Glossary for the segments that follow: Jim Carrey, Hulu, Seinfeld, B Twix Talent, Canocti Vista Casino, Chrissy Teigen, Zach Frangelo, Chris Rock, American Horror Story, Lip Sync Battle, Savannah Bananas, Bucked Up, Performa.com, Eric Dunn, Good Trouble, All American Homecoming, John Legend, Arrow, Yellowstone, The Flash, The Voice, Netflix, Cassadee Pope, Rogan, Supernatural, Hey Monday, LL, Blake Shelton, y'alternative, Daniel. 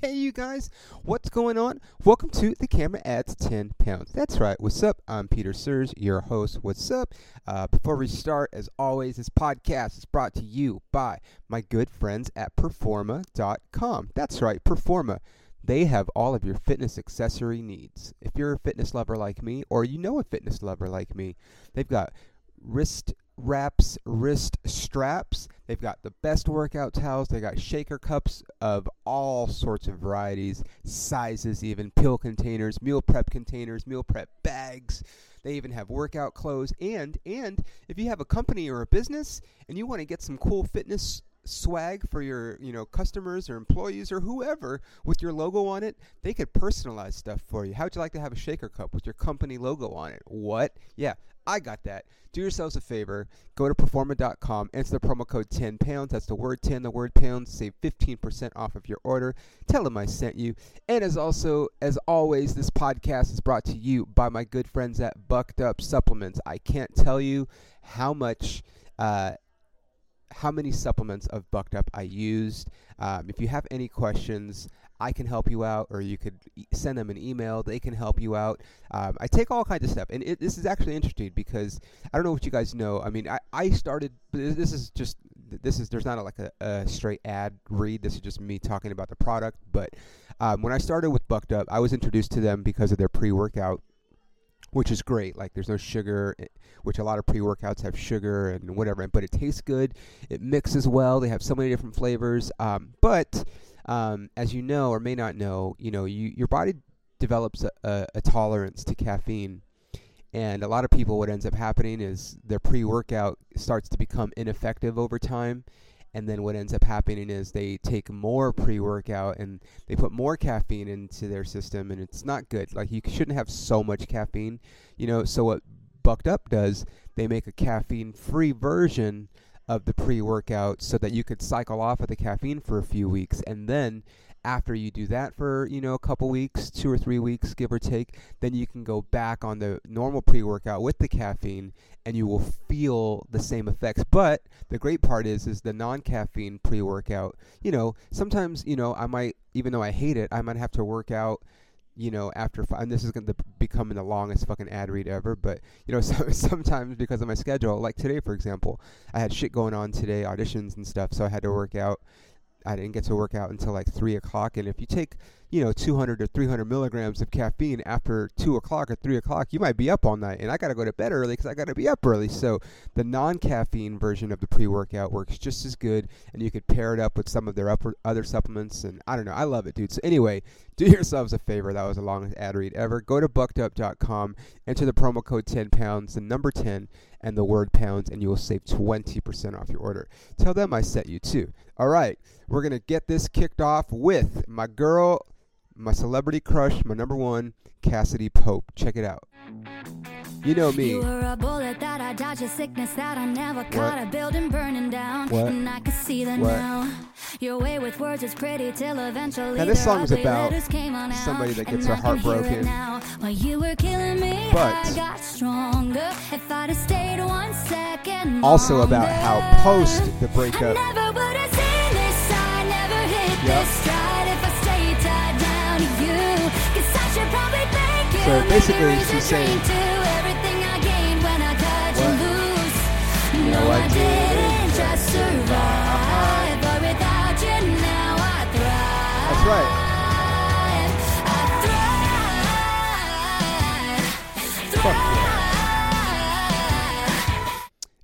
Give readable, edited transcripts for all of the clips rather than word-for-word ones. Hey, you guys, what's going on? Welcome to The Camera Adds 10 Pounds. That's right. What's up? I'm Peter Sears, your host. What's up? Before we start, as always, this podcast is brought to you by my good friends at Performa.com. That's right, Performa. They have all of your fitness accessory needs. If you're a fitness lover like me, or you know a fitness lover like me, they've got wrist wraps, wrist straps. They've got the best workout towels. They got shaker cups of all sorts of varieties, sizes, even pill containers, meal prep bags. They even have workout clothes. And if you have a company or a business and you want to get some cool fitness swag for your, customers or employees or whoever with your logo on it, they could personalize stuff for you. How would you like to have a shaker cup with your company logo on it? What? Yeah, I got that. Do yourselves a favor. Go to Performa.com, enter the promo code 10 pounds. That's the word 10, the word pounds. Save 15% off of your order. Tell them I sent you. And as always, this podcast is brought to you by my good friends at Bucked Up Supplements. I can't tell you how many supplements of Bucked Up I used. If you have any questions, I can help you out, or you could send them an email. They can help you out. I take all kinds of stuff, and this is actually interesting because I don't know what you guys know. I mean, I started. There's not a straight ad read. This is just me talking about the product. But when I started with Bucked Up, I was introduced to them because of their pre-workout, which is great. Like, there's no sugar, which a lot of pre-workouts have sugar and whatever, but it tastes good. It mixes well. They have so many different flavors. As you know or may not know, your body develops a tolerance to caffeine. And a lot of people, what ends up happening is their pre-workout starts to become ineffective over time. And then what ends up happening is they take more pre-workout and they put more caffeine into their system, and it's not good. Like, you shouldn't have so much caffeine, So what Bucked Up does, they make a caffeine-free version of the pre-workout so that you could cycle off of the caffeine for a few weeks. And then after you do that for, a couple weeks, 2 or 3 weeks, give or take, then you can go back on the normal pre-workout with the caffeine, and you will feel the same effects. But the great part is the non-caffeine pre-workout, sometimes, I might, even though I hate it, I might have to work out, after 5, and this is going to become the longest fucking ad read ever, but, sometimes because of my schedule, like today, for example, I had shit going on today, auditions and stuff, so I had to work out. I didn't get to work out until like 3 o'clock, and if you take, 200 or 300 milligrams of caffeine after 2 o'clock or 3 o'clock, you might be up all night, and I got to go to bed early because I got to be up early, so the non-caffeine version of the pre-workout works just as good, and you could pair it up with some of their other supplements, and I don't know, I love it, dude. So anyway, do yourselves a favor, that was the longest ad read ever. Go to buckedup.com, enter the promo code 10 pounds, the number 10, and the word pounds, and you will save 20% off your order. Tell them I sent you too. All right, we're going to get this kicked off with my girl, my celebrity crush, my number one, Cassadee Pope. Check it out. You know me. You were a bullet that I dodged, a sickness that I never caught, a building burning down, and I could see the now. Your way with words is pretty till eventually. Now this song is about somebody that gets her heart broken. While you were killing me, but I got stronger. If I'd have stayed 1 second, also about how post the breakup. I never would have seen this. I never hit this stride if I stayed tied down to you. 'Cause I should probably thank you. So basically, she's saying, I didn't just survive, but without you now I thrive. That's right. I thrive. Fuck yeah.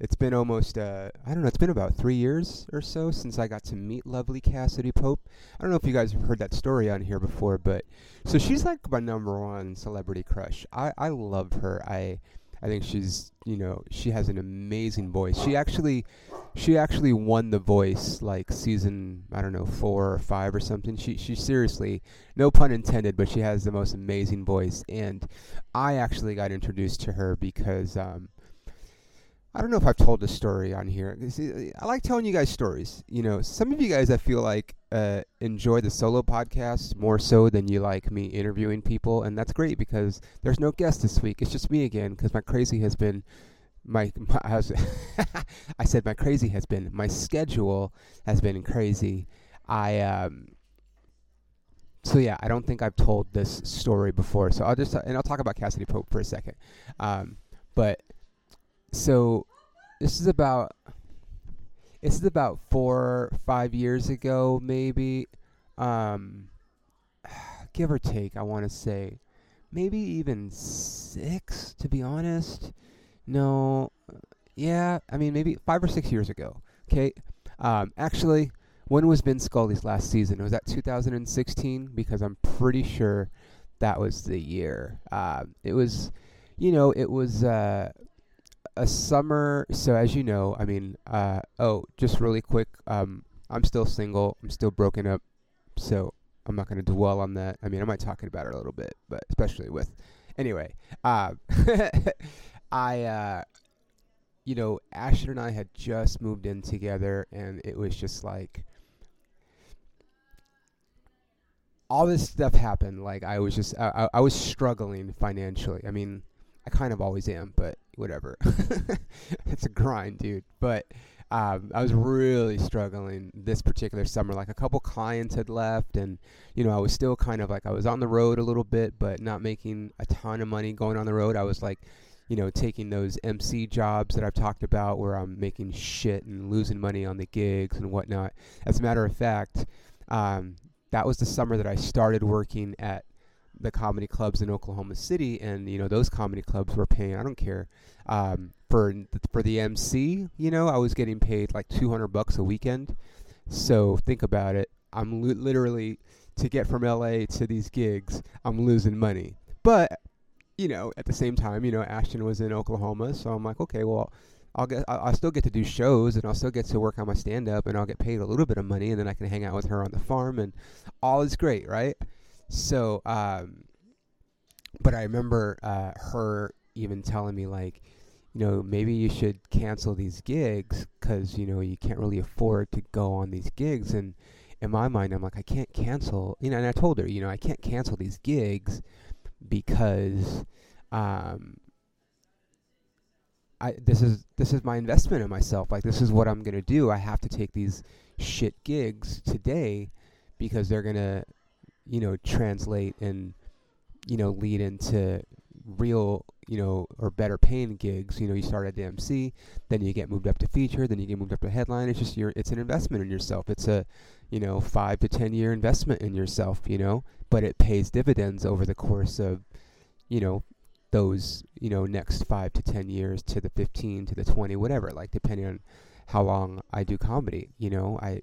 It's been almost, it's been about 3 years or so since I got to meet lovely Cassadee Pope. I don't know if you guys have heard that story on here before, but so she's like my number one celebrity crush. I love her. I think she's, she has an amazing voice. She actually won The Voice, like, season, I don't know, 4 or 5 or something. She seriously, no pun intended, but she has the most amazing voice. And I actually got introduced to her because, I don't know if I've told this story on here. I like telling you guys stories. Some of you guys, I feel like, enjoy the solo podcast more so than you like me interviewing people. And that's great because there's no guest this week. It's just me again because my schedule has been crazy. So yeah, I don't think I've told this story before. So I'll just and I'll talk about Cassadee Pope for a second. But so this is about 4 or 5 years ago, maybe, give or take. I want to say maybe even 6, to be honest. No, yeah, I mean maybe 5 or 6 years ago. Okay, actually. When was Vin Scully's last season? Was that 2016? Because I'm pretty sure that was the year. It was a summer. So as you know, I mean, just really quick. I'm still single. I'm still broken up. So I'm not going to dwell on that. I mean, I might talk about it a little bit, but especially with, anyway, Ashton and I had just moved in together, and it was just like, all this stuff happened. Like I was just, I was struggling financially. I mean, I kind of always am, but whatever. It's a grind, dude. But I was really struggling this particular summer. Like a couple clients had left, and I was still kind of like, I was on the road a little bit, but not making a ton of money going on the road. I was like, taking those MC jobs that I've talked about, where I'm making shit and losing money on the gigs and whatnot. As a matter of fact, that was the summer that I started working at the comedy clubs in Oklahoma City, and those comedy clubs were paying, I don't care, for the MC, I was getting paid like $200 a weekend. So think about it, I'm literally, to get from LA to these gigs, I'm losing money. But at the same time, Ashton was in Oklahoma, so I'm like, okay, well, I'll still get to do shows, and I'll still get to work on my stand-up, and I'll get paid a little bit of money, and then I can hang out with her on the farm, and all is great, right? So, but I remember her even telling me, like, maybe you should cancel these gigs, because, you can't really afford to go on these gigs, and in my mind, I'm like, I can't cancel, and I told her, I can't cancel these gigs, because this is my investment in myself. Like, this is what I'm gonna do. I have to take these shit gigs today because they're gonna, translate and lead into real, or better paying gigs. You start at the MC, then you get moved up to feature, then you get moved up to headline. It's just it's an investment in yourself. It's a 5 to 10 year investment in yourself. But it pays dividends over the course of, those, next 5 to 10 years, to the 15, to the 20, whatever, like depending on how long I do comedy. I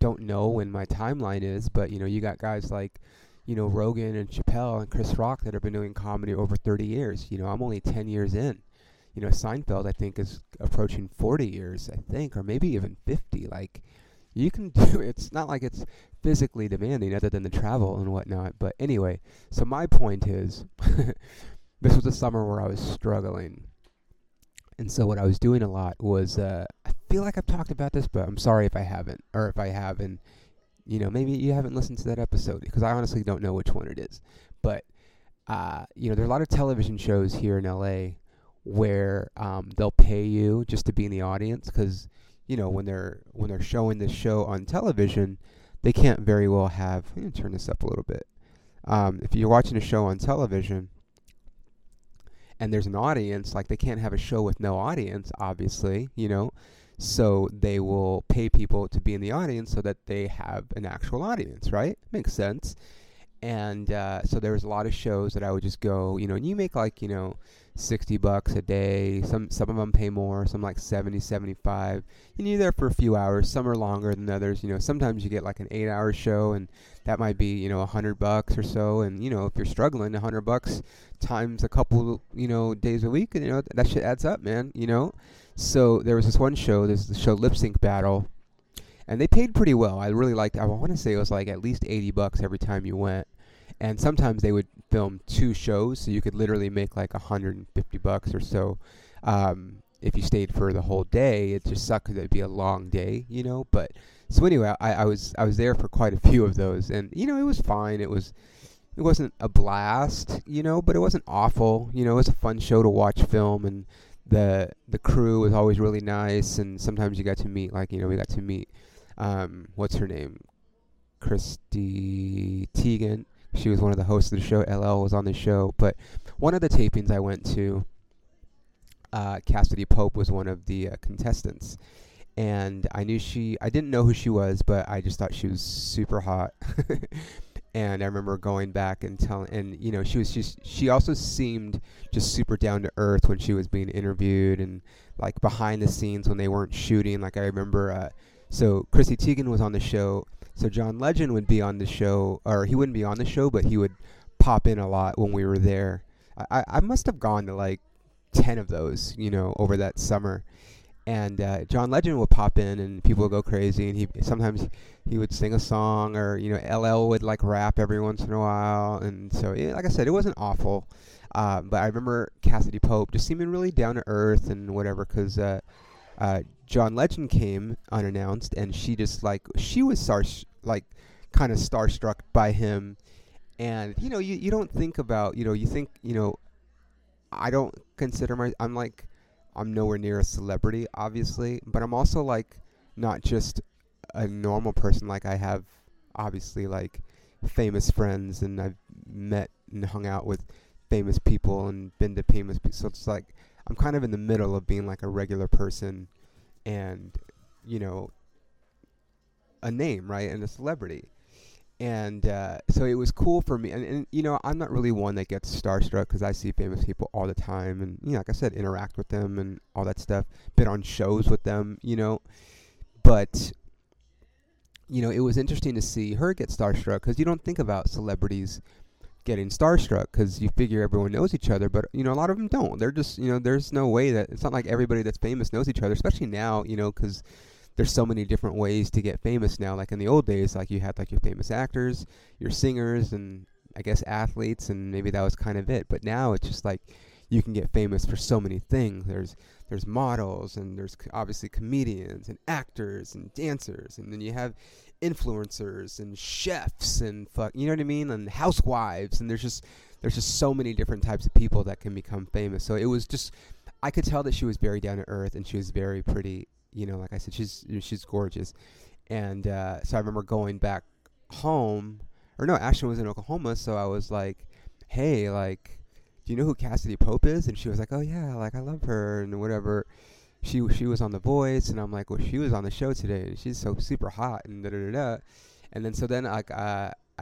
don't know when my timeline is, but, you got guys like, Rogan and Chappelle and Chris Rock that have been doing comedy over 30 years. I'm only 10 years in. Seinfeld, I think, is approaching 40 years, I think, or maybe even 50. Like, you can do it. It's not like it's physically demanding other than the travel and whatnot. But anyway, so my point is, this was a summer where I was struggling. And so what I was doing a lot was, I feel like I've talked about this, but I'm sorry if I haven't. Or if I have, and, maybe you haven't listened to that episode, because I honestly don't know which one it is. But, there are a lot of television shows here in L.A. where they'll pay you just to be in the audience, because when they're showing this show on television, they can't very well have. I'm gonna turn this up a little bit. If you're watching a show on television and there's an audience, like, they can't have a show with no audience, obviously, So they will pay people to be in the audience so that they have an actual audience, right? Makes sense. And so there was a lot of shows that I would just go, and you make like, $60 a day. Some of them pay more, some like 70, 75. And you're there for a few hours. Some are longer than others. Sometimes you get like an 8-hour show, and that might be, $100 or so. And, if you're struggling, $100 times a couple, days a week, and, that shit adds up, man, So there was this one show, this is the show Lip Sync Battle. And they paid pretty well. I really liked it. I want to say it was like at least $80 every time you went. And sometimes they would film 2 shows, so you could literally make like $150 or so if you stayed for the whole day. It just sucked because it'd be a long day, But so anyway, I was there for quite a few of those, and it was fine. It wasn't a blast, but it wasn't awful. It was a fun show to watch film, and the crew was always really nice. And sometimes you got to meet, we got to meet what's her name. Chrissy Teigen. She was one of the hosts of the show. LL was on the show. But one of the tapings I went to, Cassadee Pope was one of the contestants. And I didn't know who she was, but I just thought she was super hot. And I remember going back and telling, and you know, she also seemed just super down to earth when she was being interviewed, and like behind the scenes when they weren't shooting. Like I remember, so Chrissy Teigen was on the show. So John Legend would be on the show, or he wouldn't be on the show, but he would pop in a lot when we were there. I must have gone to like 10 of those, you know, over that summer. And John Legend would pop in, and people would go crazy. And sometimes he would sing a song, or you know, LL would like rap every once in a while. And so, like I said, it wasn't awful. But I remember Cassadee Pope just seeming really down to earth and whatever, because John Legend came unannounced, and she was kind of starstruck by him. And you know, you don't think about, you know, you think, you know, I don't consider I'm nowhere near a celebrity, obviously, but I'm also, like, not just a normal person. Like, I have, obviously, like, famous friends, and I've met and hung out with famous people and been to famous people. So it's, like, I'm kind of in the middle of being, like, a regular person and, you know, a name, right, and a celebrity. And so it was cool for me. And, you know, I'm not really one that gets starstruck because I see famous people all the time. And, you know, like I said, interact with them and all that stuff. Been on shows with them, you know. But, you know, it was interesting to see her get starstruck because you don't think about celebrities getting starstruck because you figure everyone knows each other. But, you know, a lot of them don't. They're just, you know, there's no way that it's not like everybody that's famous knows each other, especially now, you know, because there's so many different ways to get famous now. Like in the old days, like you had like your famous actors, your singers, and I guess athletes, and maybe that was kind of it. But now it's just like you can get famous for so many things. There's models, and there's obviously comedians and actors and dancers, and then you have influencers and chefs and you know what I mean, and housewives, and there's just so many different types of people that can become famous. So it was just, I could tell that she was very down to earth, and she was very pretty. You know, like I said, she's gorgeous. And so I remember going back home, or no, Ashton was in Oklahoma, so I was like, hey, like, do you know who Cassadee Pope is? And she was like, oh, yeah, like, I love her and whatever. She was on The Voice, and I'm like, well, she was on the show today, and she's so super hot and da-da-da-da. And then so then I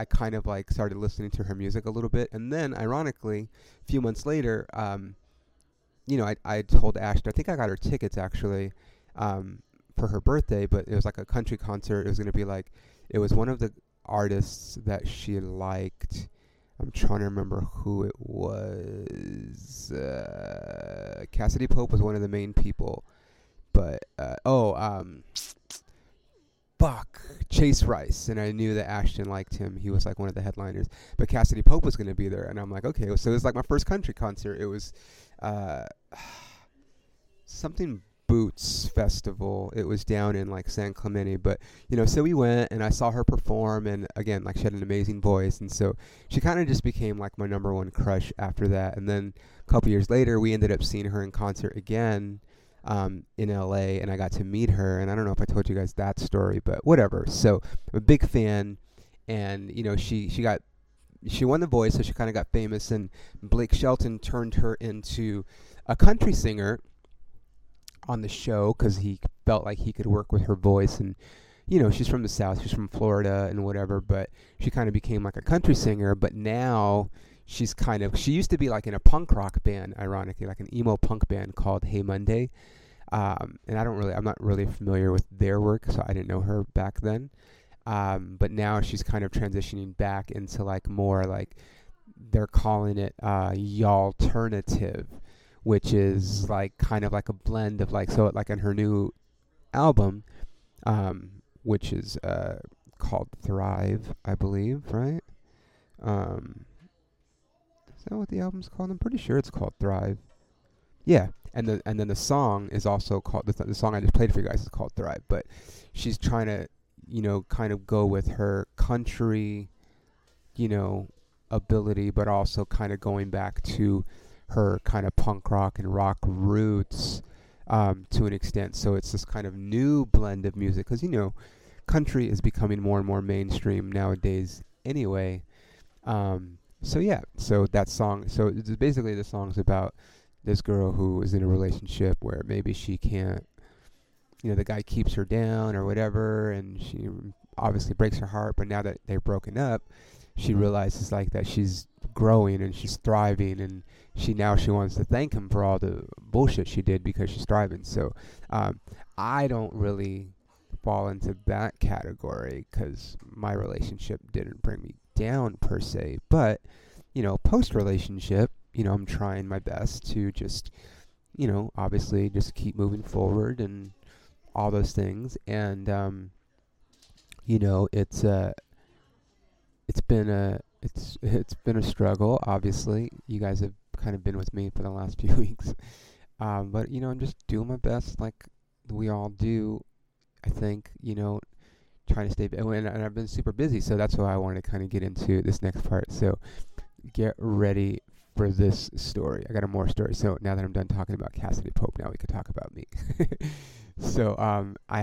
kind of, like, started listening to her music a little bit. And then, ironically, a few months later, you know, I told Ashton, I think I got her tickets, actually, for her birthday, but it was like a country concert. It was going to be like, it was one of the artists that she liked. I'm trying to remember who it was. Cassadee Pope was one of the main people, but Chase Rice, and I knew that Ashton liked him. He was like one of the headliners, but Cassadee Pope was going to be there, and I'm like, okay, so it was like my first country concert. It was something Boots Festival. It was down in like San Clemente, but you know, so we went and I saw her perform, and again, like, she had an amazing voice, and so she kind of just became like my number one crush after that. And then a couple years later, we ended up seeing her in concert again in LA, and I got to meet her, and I don't know if I told you guys that story, but whatever. So I'm a big fan, and you know, she won The Voice, so she kind of got famous, and Blake Shelton turned her into a country singer on the show because he felt like he could work with her voice. And you know, she's from the South, she's from Florida and whatever, but she kind of became like a country singer. But now she used to be like in a punk rock band, ironically, like an emo punk band called Hey Monday, and I'm not really familiar with their work, so I didn't know her back then, but now she's kind of transitioning back into like more like, they're calling it y'alternative, which is like kind of like a blend of like, so like in her new album, which is called Thrive, I believe, right? Is that what the album's called? I'm pretty sure it's called Thrive. Yeah, and then the song is also called, the song I just played for you guys is called Thrive. But she's trying to, you know, kind of go with her country, you know, ability, but also kind of going back to her kind of punk rock and rock roots, to an extent. So it's this kind of new blend of music, because you know, country is becoming more and more mainstream nowadays anyway. So that song, so it's basically the song's about this girl who is in a relationship where maybe she can't, you know, the guy keeps her down or whatever, and she obviously breaks her heart, but now that they're broken up, she realizes like that she's growing and she's thriving, and she wants to thank him for all the bullshit she did because she's thriving. So I don't really fall into that category because my relationship didn't bring me down per se, but you know, post relationship, you know, I'm trying my best to just, you know, obviously just keep moving forward and all those things. And you know, it's been a struggle. Obviously, you guys have kind of been with me for the last few weeks, but you know, I'm just doing my best, like we all do. I think, you know, trying to stay busy, and I've been super busy, so that's why I wanted to kind of get into this next part. So get ready for this story. I got more stories. So now that I'm done talking about Cassadee Pope, now we can talk about me. So I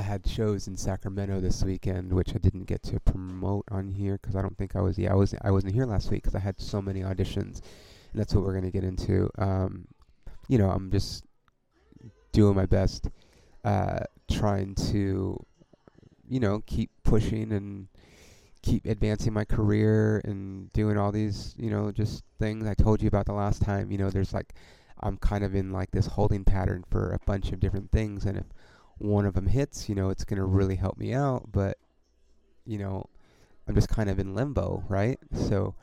had shows in Sacramento this weekend, which I didn't get to promote on here because I don't think I was. Yeah, I wasn't here last week because I had so many auditions, and that's what we're gonna get into. You know, I'm just doing my best, trying to, you know, keep pushing and keep advancing my career and doing all these, you know, just things I told you about the last time. You know, there's like, I'm kind of in like this holding pattern for a bunch of different things, and if one of them hits, you know, it's going to really help me out, but, you know, I'm just kind of in limbo, right? So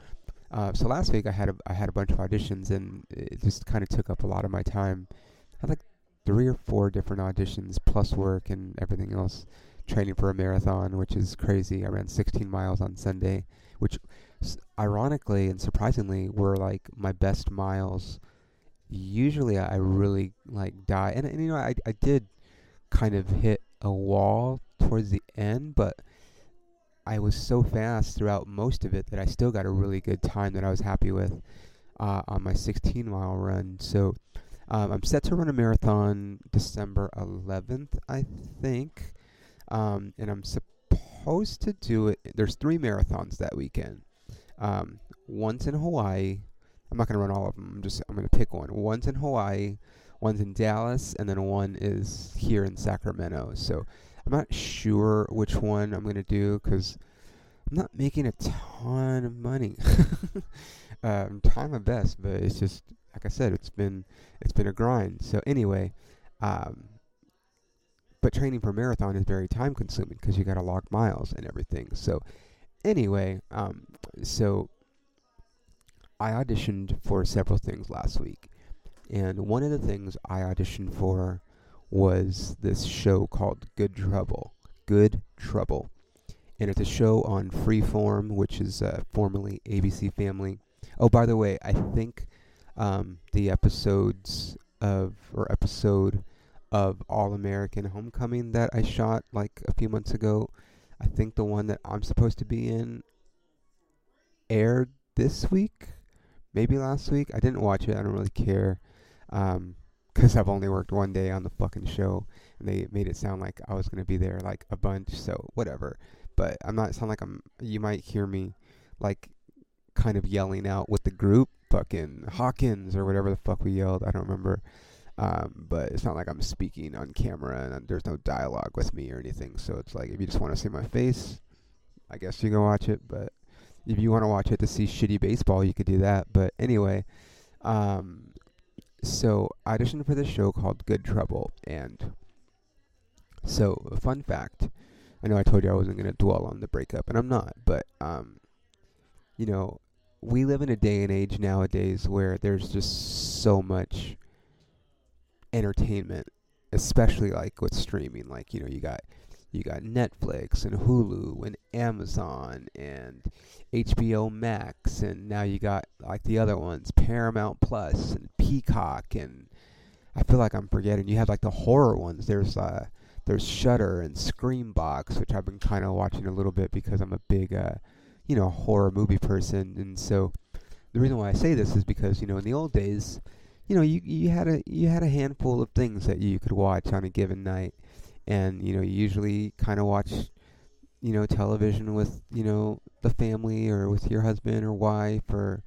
last week I had a bunch of auditions, and it just kind of took up a lot of my time. I had like 3 or 4 different auditions plus work and everything else, training for a marathon, which is crazy. I ran 16 miles on Sunday, which ironically and surprisingly were like my best miles. Usually I really like die, and you know, I did kind of hit a wall towards the end, but I was so fast throughout most of it that I still got a really good time that I was happy with on my 16-mile run. So I'm set to run a marathon December 11th, I think, and I'm supposed to do it. There's 3 marathons that weekend. One's in Hawaii. I'm not going to run all of them. I'm going to pick one. One's in Hawaii, one's in Dallas, and then one is here in Sacramento. So I'm not sure which one I'm going to do because I'm not making a ton of money. I'm trying my best, but it's just, like I said, it's been a grind. So anyway, but training for a marathon is very time consuming because you got to log miles and everything. So anyway, so I auditioned for several things last week, and one of the things I auditioned for was this show called Good Trouble, and it's a show on Freeform, which is formerly ABC Family. Oh, by the way, I think the episode of All American Homecoming that I shot like a few months ago, I think the one that I'm supposed to be in aired this week, maybe last week. I didn't watch it. I don't really care, because I've only worked one day on the fucking show, and they made it sound like I was gonna be there like a bunch. So whatever. But I'm not sound like I'm. You might hear me like kind of yelling out with the group, fucking Hawkins or whatever the fuck we yelled. I don't remember. But it's not like I'm speaking on camera, and there's no dialogue with me or anything. So it's like, if you just want to see my face, I guess you can watch it. But if you want to watch it to see shitty baseball, you could do that. But anyway, so I auditioned for this show called Good Trouble. And so, a fun fact, I know I told you I wasn't going to dwell on the breakup, and I'm not, but, you know, we live in a day and age nowadays where there's just so much entertainment, especially like with streaming. Like, you know, you got Netflix and Hulu and Amazon and HBO Max, and now you got like the other ones, Paramount Plus and Peacock, and I feel like I'm forgetting. You have like the horror ones. There's Shudder and Screambox, which I've been kind of watching a little bit because I'm a big you know, horror movie person. And so the reason why I say this is because, you know, in the old days, you know, you had a handful of things that you could watch on a given night, and you usually kind of watch, television with the family or with your husband or wife or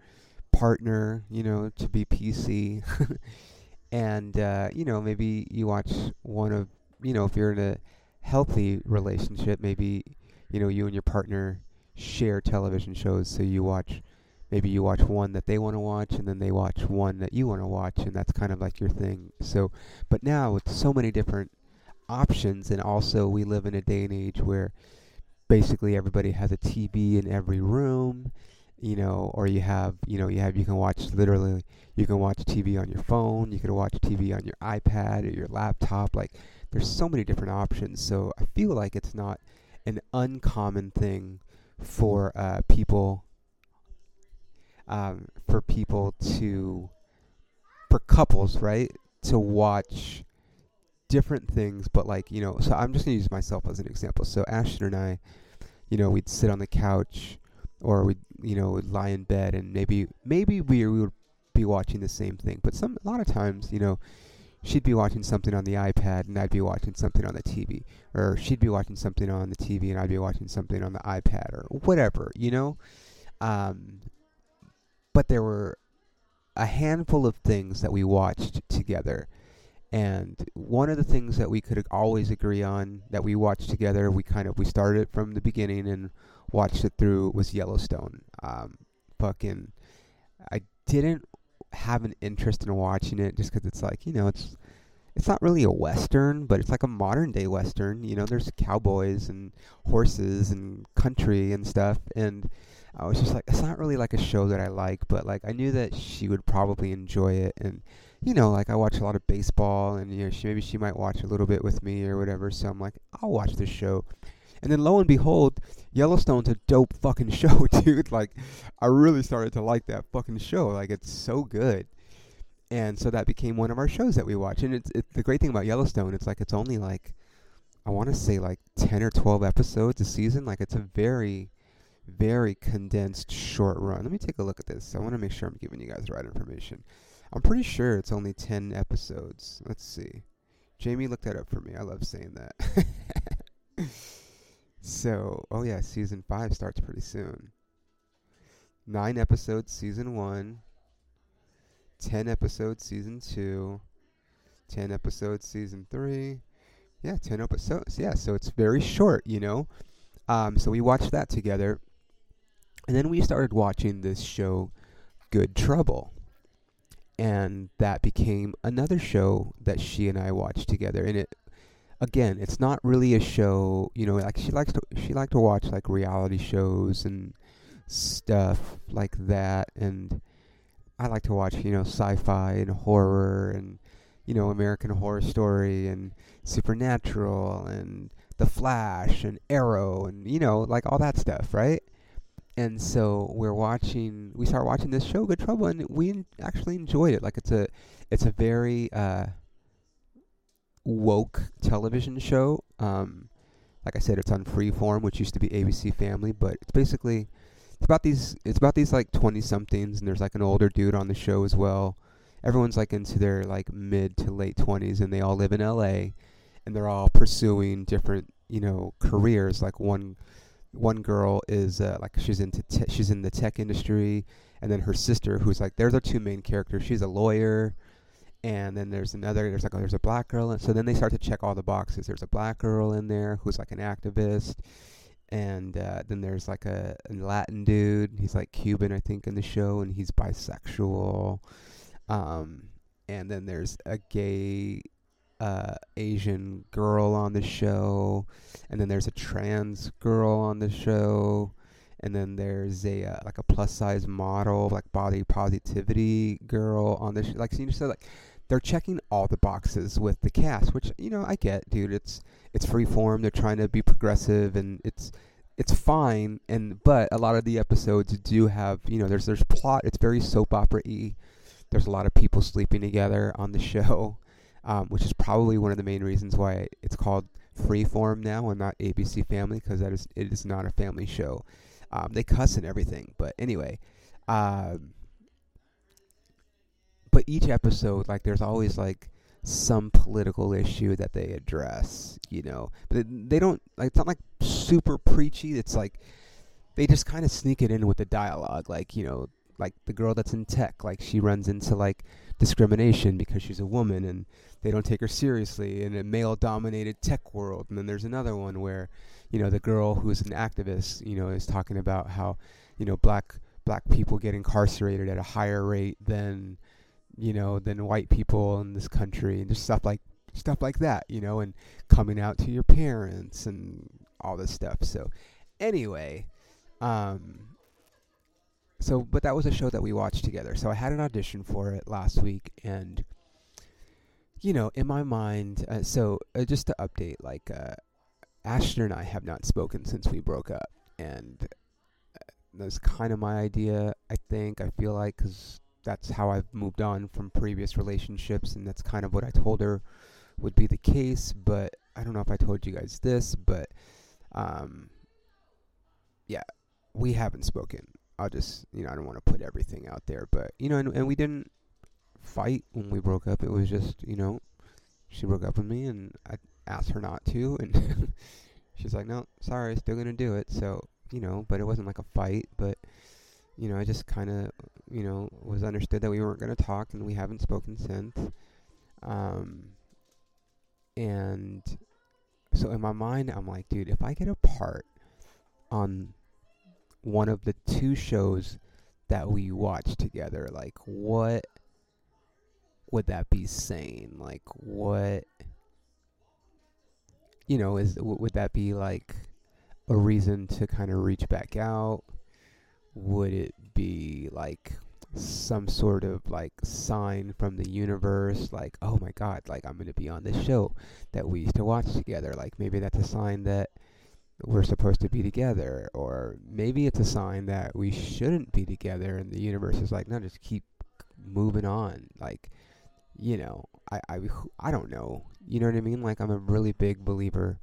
partner, to be PC, and maybe you watch one of, if you're in a healthy relationship, maybe you and your partner share television shows, so you watch. Maybe you watch one that they want to watch, and then they watch one that you want to watch, and that's kind of like your thing. So, but now with so many different options, and also we live in a day and age where basically everybody has a TV in every room, or you can watch literally, you can watch TV on your phone, you can watch TV on your iPad or your laptop. Like, there's so many different options. So I feel like it's not an uncommon thing for couples, right, to watch different things, but like, so I'm just going to use myself as an example. So Ashton and I, we'd sit on the couch, or we'd, we'd lie in bed, and maybe we would be watching the same thing, but a lot of times, she'd be watching something on the iPad, and I'd be watching something on the TV, or she'd be watching something on the TV, and I'd be watching something on the iPad, or whatever, but there were a handful of things that we watched together. And one of the things that we could always agree on that we watched together, we started it from the beginning and watched it through, was Yellowstone. I didn't have an interest in watching it just because it's like, it's not really a Western, but it's like a modern day Western. There's cowboys and horses and country and stuff. And I was just like, it's not really like a show that I like, but like I knew that she would probably enjoy it. And, I watch a lot of baseball, and, she might watch a little bit with me or whatever. So I'm like, I'll watch this show. And then lo and behold, Yellowstone's a dope fucking show, dude. Like, I really started to like that fucking show. Like, it's so good. And so that became one of our shows that we watch. And it's the great thing about Yellowstone, it's like, it's only like, I want to say like 10 or 12 episodes a season. Like, it's a very, very condensed short run. Let me take a look at this. I want to make sure I'm giving you guys the right information. I'm pretty sure it's only 10 episodes. Let's see. Jamie looked that up for me. I love saying that. So, season 5 starts pretty soon. 9 episodes, season 1. 10 episodes, season 2, 10 episodes, season 3, 10 episodes, so it's very short, so we watched that together, and then we started watching this show, Good Trouble, and that became another show that she and I watched together, and it's not really a show, like she liked to watch, like, reality shows and stuff like that, and I like to watch, sci-fi and horror and, American Horror Story and Supernatural and The Flash and Arrow and, like all that stuff, right? And so we started watching this show, Good Trouble, and we actually enjoyed it. Like, it's a very woke television show. Like I said, it's on Freeform, which used to be ABC Family, but it's basically... It's about these like 20-somethings, and there's like an older dude on the show as well. Everyone's like into their like mid to late 20s, and they all live in LA, and they're all pursuing different, careers. Like one girl is she's in the tech industry, and then her sister, who's like, there's our two main characters. She's a lawyer, and then there's a black girl, and so then they start to check all the boxes. There's a black girl in there who's like an activist. And then there's like a Latin dude. He's like Cuban, I think, in the show, and he's bisexual. And then there's a gay Asian girl on the show. And then there's a trans girl on the show. And then there's a plus size model, like body positivity girl on the show. Like, so they're checking all the boxes with the cast, which, I get, dude. It's Freeform. They're trying to be progressive, and it's fine. But a lot of the episodes do have, there's plot. It's very soap opera-y. There's a lot of people sleeping together on the show, which is probably one of the main reasons why it's called Freeform now and not ABC Family, because it is not a family show. They cuss and everything, but anyway. But each episode, like, there's always, like, some political issue that they address, you know. But they don't, like, it's not, like, super preachy. It's, like, they just kind of sneak it in with the dialogue. Like, you know, like, the girl that's in tech, like, she runs into, like, discrimination because she's a woman and they don't take her seriously in a male-dominated tech world. And then there's another one where, you know, the girl who is an activist, you know, is talking about how, you know, black people get incarcerated at a higher rate than, you know, than white people in this country, and just stuff like that, you know, and coming out to your parents and all this stuff. So anyway, but that was a show that we watched together. So I had an audition for it last week, and, you know, in my mind, just to update, like, Ashton and I have not spoken since we broke up, and that's kind of my idea, I think, I feel like, because that's how I've moved on from previous relationships, and that's kind of what I told her would be the case, but I don't know if I told you guys this, but, yeah, we haven't spoken. I'll just, you know, I don't want to put everything out there, but, you know, and we didn't fight when we broke up. It was just, you know, she broke up with me and I asked her not to, and she's like, no, sorry, still going to do it. So, you know, but it wasn't like a fight, but, you know, I just kind of, you know, was understood that we weren't going to talk, and we haven't spoken since. And so in my mind, I'm like, dude, if I get a part on one of the two shows that we watched together, like, what would that be saying? Like, what, you know, would that be, like, a reason to kind of reach back out? Would it be, like, some sort of, like, sign from the universe, like, oh my God, like, I'm going to be on this show that we used to watch together, like, maybe that's a sign that we're supposed to be together, or maybe it's a sign that we shouldn't be together, and the universe is like, no, just keep moving on, like, you know, I don't know, you know what I mean, like, I'm a really big believer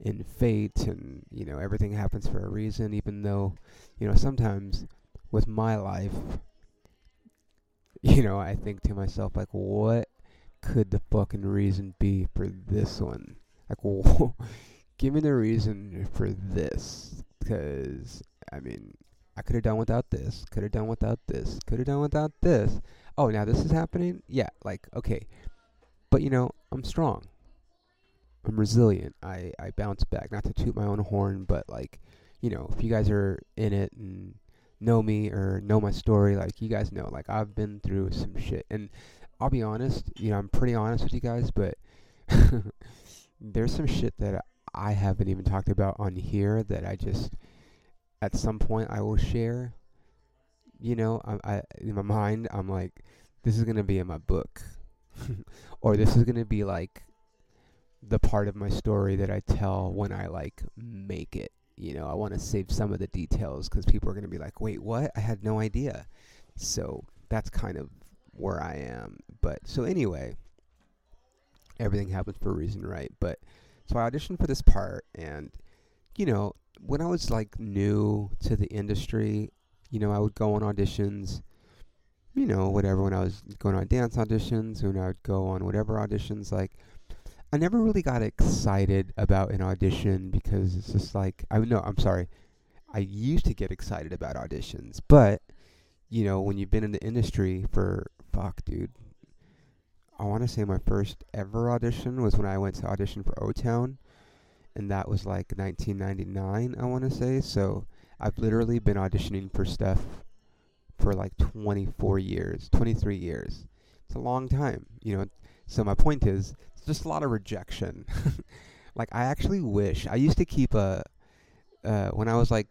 in fate, and, you know, everything happens for a reason, even though, you know, sometimes with my life, you know, I think to myself, like, what could the fucking reason be for this one, like, whoa. Give me the reason for this, because, I mean, I could have done without this, could have done without this, could have done without this. Oh, now this is happening? Yeah, like, okay. But, you know, I'm strong. I'm resilient. I bounce back. Not to toot my own horn, but, like, you know, if you guys are in it and know me or know my story, like, you guys know, like, I've been through some shit. And I'll be honest, you know, I'm pretty honest with you guys, but there's some shit that I haven't even talked about on here that I just, at some point, I will share. You know, I in my mind, I'm like, this is going to be in my book. Or this is going to be, like, the part of my story that I tell when I, like, make it. You know, I want to save some of the details because people are going to be like, wait, what? I had no idea. So that's kind of where I am. But so anyway, everything happens for a reason, right? But so I auditioned for this part, and, you know, when I was, like, new to the industry, you know, I would go on auditions, you know, whatever, when I was going on dance auditions, when I would go on whatever auditions, like, I never really got excited about an audition because it's just like, I used to get excited about auditions, but, you know, when you've been in the industry for, fuck, dude, I want to say my first ever audition was when I went to audition for O-Town, and that was like 1999, I want to say. So I've literally been auditioning for stuff for like 23 years. It's a long time, you know. So my point is, it's just a lot of rejection. Like, I actually wish, I used to keep when I was like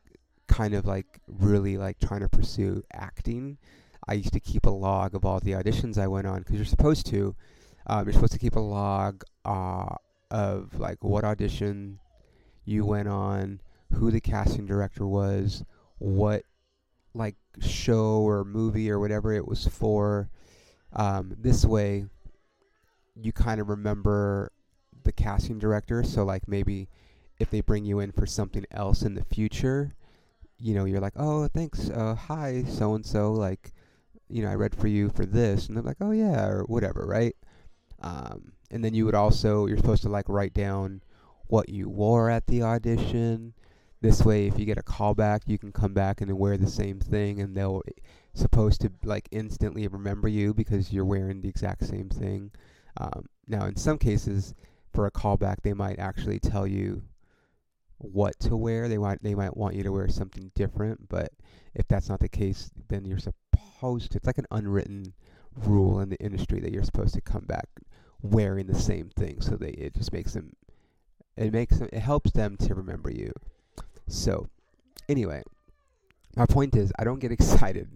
kind of like really like trying to pursue acting, I used to keep a log of all the auditions I went on, because you're supposed to keep a log of, like, what audition you went on, who the casting director was, what, like, show or movie or whatever it was for. This way, you kind of remember the casting director, so, like, maybe if they bring you in for something else in the future, you know, you're like, oh, thanks, hi, so-and-so, like, you know, I read for you for this, and they're like, oh yeah, or whatever, right? And then you would also, you're supposed to like write down what you wore at the audition. This way, if you get a callback, you can come back and wear the same thing, and they'll supposed to like instantly remember you because you're wearing the exact same thing. Now, in some cases, for a callback, they might actually tell you what to wear. They might want you to wear something different, but if that's not the case, then you're supposed to. It's like an unwritten rule in the industry that you're supposed to come back wearing the same thing, so they it just makes them. It helps them to remember you. So, anyway, my point is I don't get excited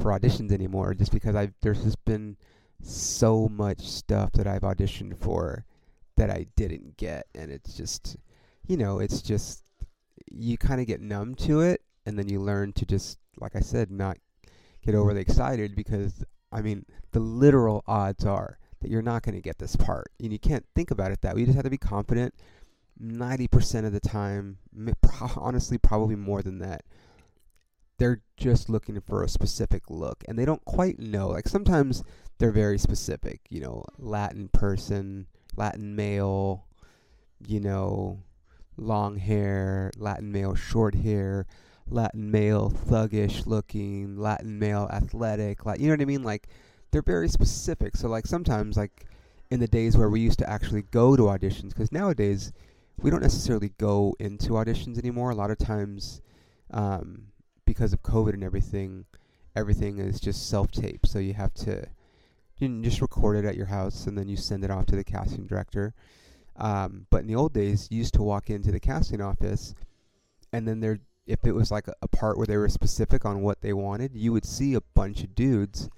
for auditions anymore just because there's just been so much stuff that I've auditioned for that I didn't get, and it's just, you know, it's just, you kind of get numb to it, and then you learn to just, like I said, not get overly excited because, I mean, the literal odds are that you're not going to get this part, and you can't think about it that way. You just have to be confident 90% of the time, honestly, probably more than that. They're just looking for a specific look, and they don't quite know. Like, sometimes they're very specific, you know, Latin person, Latin male, you know, long hair, Latin male, short hair, Latin male, thuggish looking, Latin male, athletic, you know what I mean? Like, they're very specific. So, like, sometimes, like, in the days where we used to actually go to auditions, because nowadays we don't necessarily go into auditions anymore. A lot of times, because of COVID and everything is just self-tape. So you have to, you can just record it at your house and then you send it off to the casting director. But in the old days, you used to walk into the casting office, and then there, if it was like a part where they were specific on what they wanted, you would see a bunch of dudes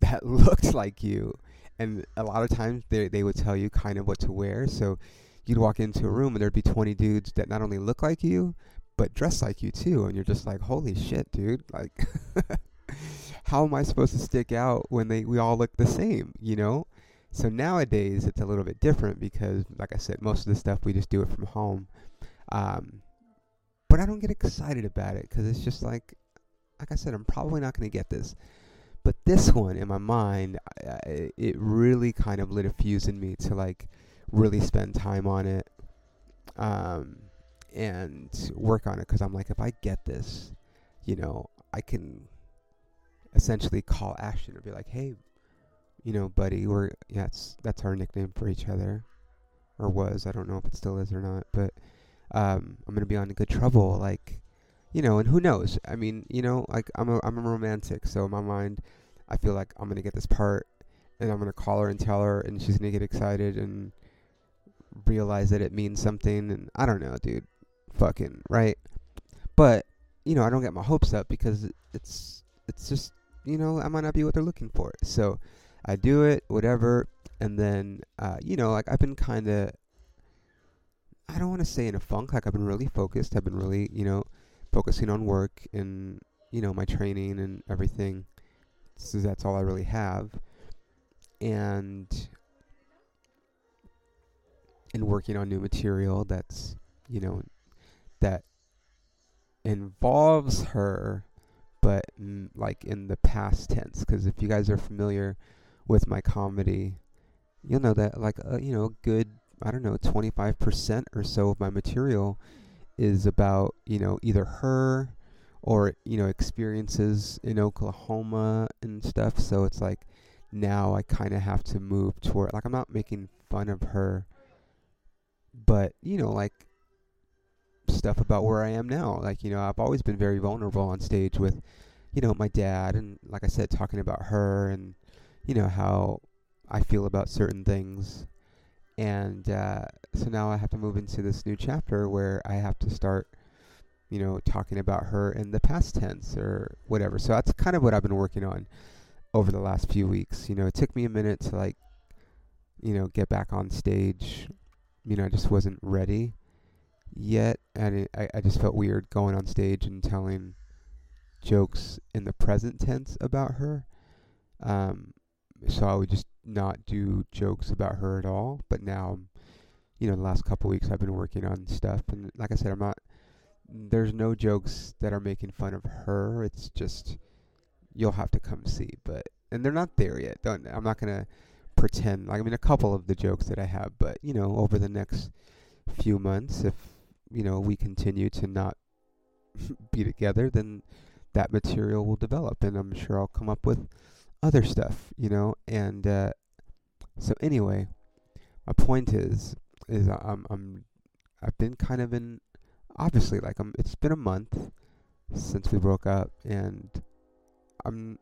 that looked like you. And a lot of times they would tell you kind of what to wear. So you'd walk into a room and there'd be 20 dudes that not only look like you, but dress like you too, and you're just like, holy shit, dude, like, how am I supposed to stick out when we all look the same, you know? So nowadays, it's a little bit different because, like I said, most of the stuff, we just do it from home, but I don't get excited about it, because it's just like I said, I'm probably not going to get this, but this one, in my mind, it really kind of lit a fuse in me to, like, really spend time on it, and work on it, because I'm like, if I get this, you know, I can essentially call action and be like, hey, you know, buddy, that's our nickname for each other, or was, I don't know if it still is or not, but I'm gonna be on Good Trouble, like, you know, and who knows? I mean, you know, like, I'm a romantic, so in my mind, I feel like I'm gonna get this part, and I'm gonna call her and tell her, and she's gonna get excited and realize that it means something, and I don't know, dude. Fucking right, but you know, I don't get my hopes up because it's just, you know, I might not be what they're looking for. So I do it, whatever, and then you know, like, I've been kind of, I don't want to say in a funk. Like, I've been really focused. I've been really, you know, focusing on work and, you know, my training and everything. So that's all I really have, and working on new material that's, you know, that involves her, but like in the past tense, because if you guys are familiar with my comedy, you'll know that, like, you know, good, I don't know, 25% or so of my material is about, you know, either her or, you know, experiences in Oklahoma and stuff. So it's like, now I kind of have to move toward, like, I'm not making fun of her, but, you know, like, stuff about where I am now. Like, you know, I've always been very vulnerable on stage with, you know, my dad, and like I said, talking about her and, you know, how I feel about certain things. And so now I have to move into this new chapter where I have to start, you know, talking about her in the past tense or whatever. So that's kind of what I've been working on over the last few weeks. You know, it took me a minute to, like, you know, get back on stage. You know, I just wasn't ready yet, and I just felt weird going on stage and telling jokes in the present tense about her. So I would just not do jokes about her at all. But now, you know, the last couple weeks I've been working on stuff, and like I said, there's no jokes that are making fun of her. It's just you'll have to come see. But and they're not there yet. I'm not gonna pretend like, I mean, a couple of the jokes that I have, but you know, over the next few months, if you know we continue to not be together, then that material will develop, and I'm sure I'll come up with other stuff, you know. And so anyway, my point is I've been kind of in, obviously, like it's been a month since we broke up, and I'm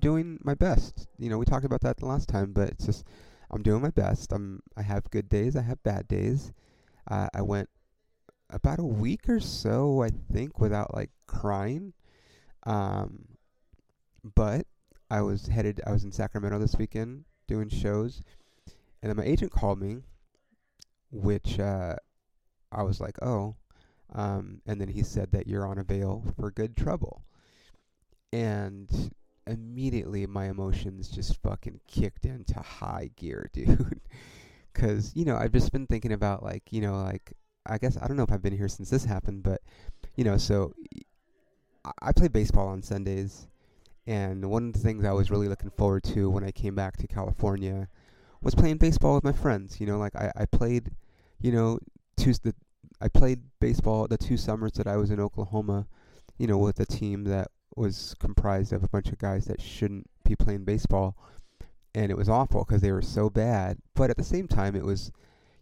doing my best. You know, we talked about that the last time, but it's just, I'm doing my best. I have good days, I have bad days. I went about a week or so, I think, without like crying. But I was in Sacramento this weekend doing shows, and then my agent called me, which I was like, oh, and then he said that you're on a veil for Good Trouble. And immediately my emotions just fucking kicked into high gear, dude. Because, you know, I've just been thinking about, like, you know, like, I guess, I don't know if I've been here since this happened, but, you know, so I play baseball on Sundays. And one of the things I was really looking forward to when I came back to California was playing baseball with my friends. You know, like, I played, you know, I played baseball the two summers that I was in Oklahoma, you know, with a team that was comprised of a bunch of guys that shouldn't be playing baseball, and it was awful because they were so bad. But at the same time, it was,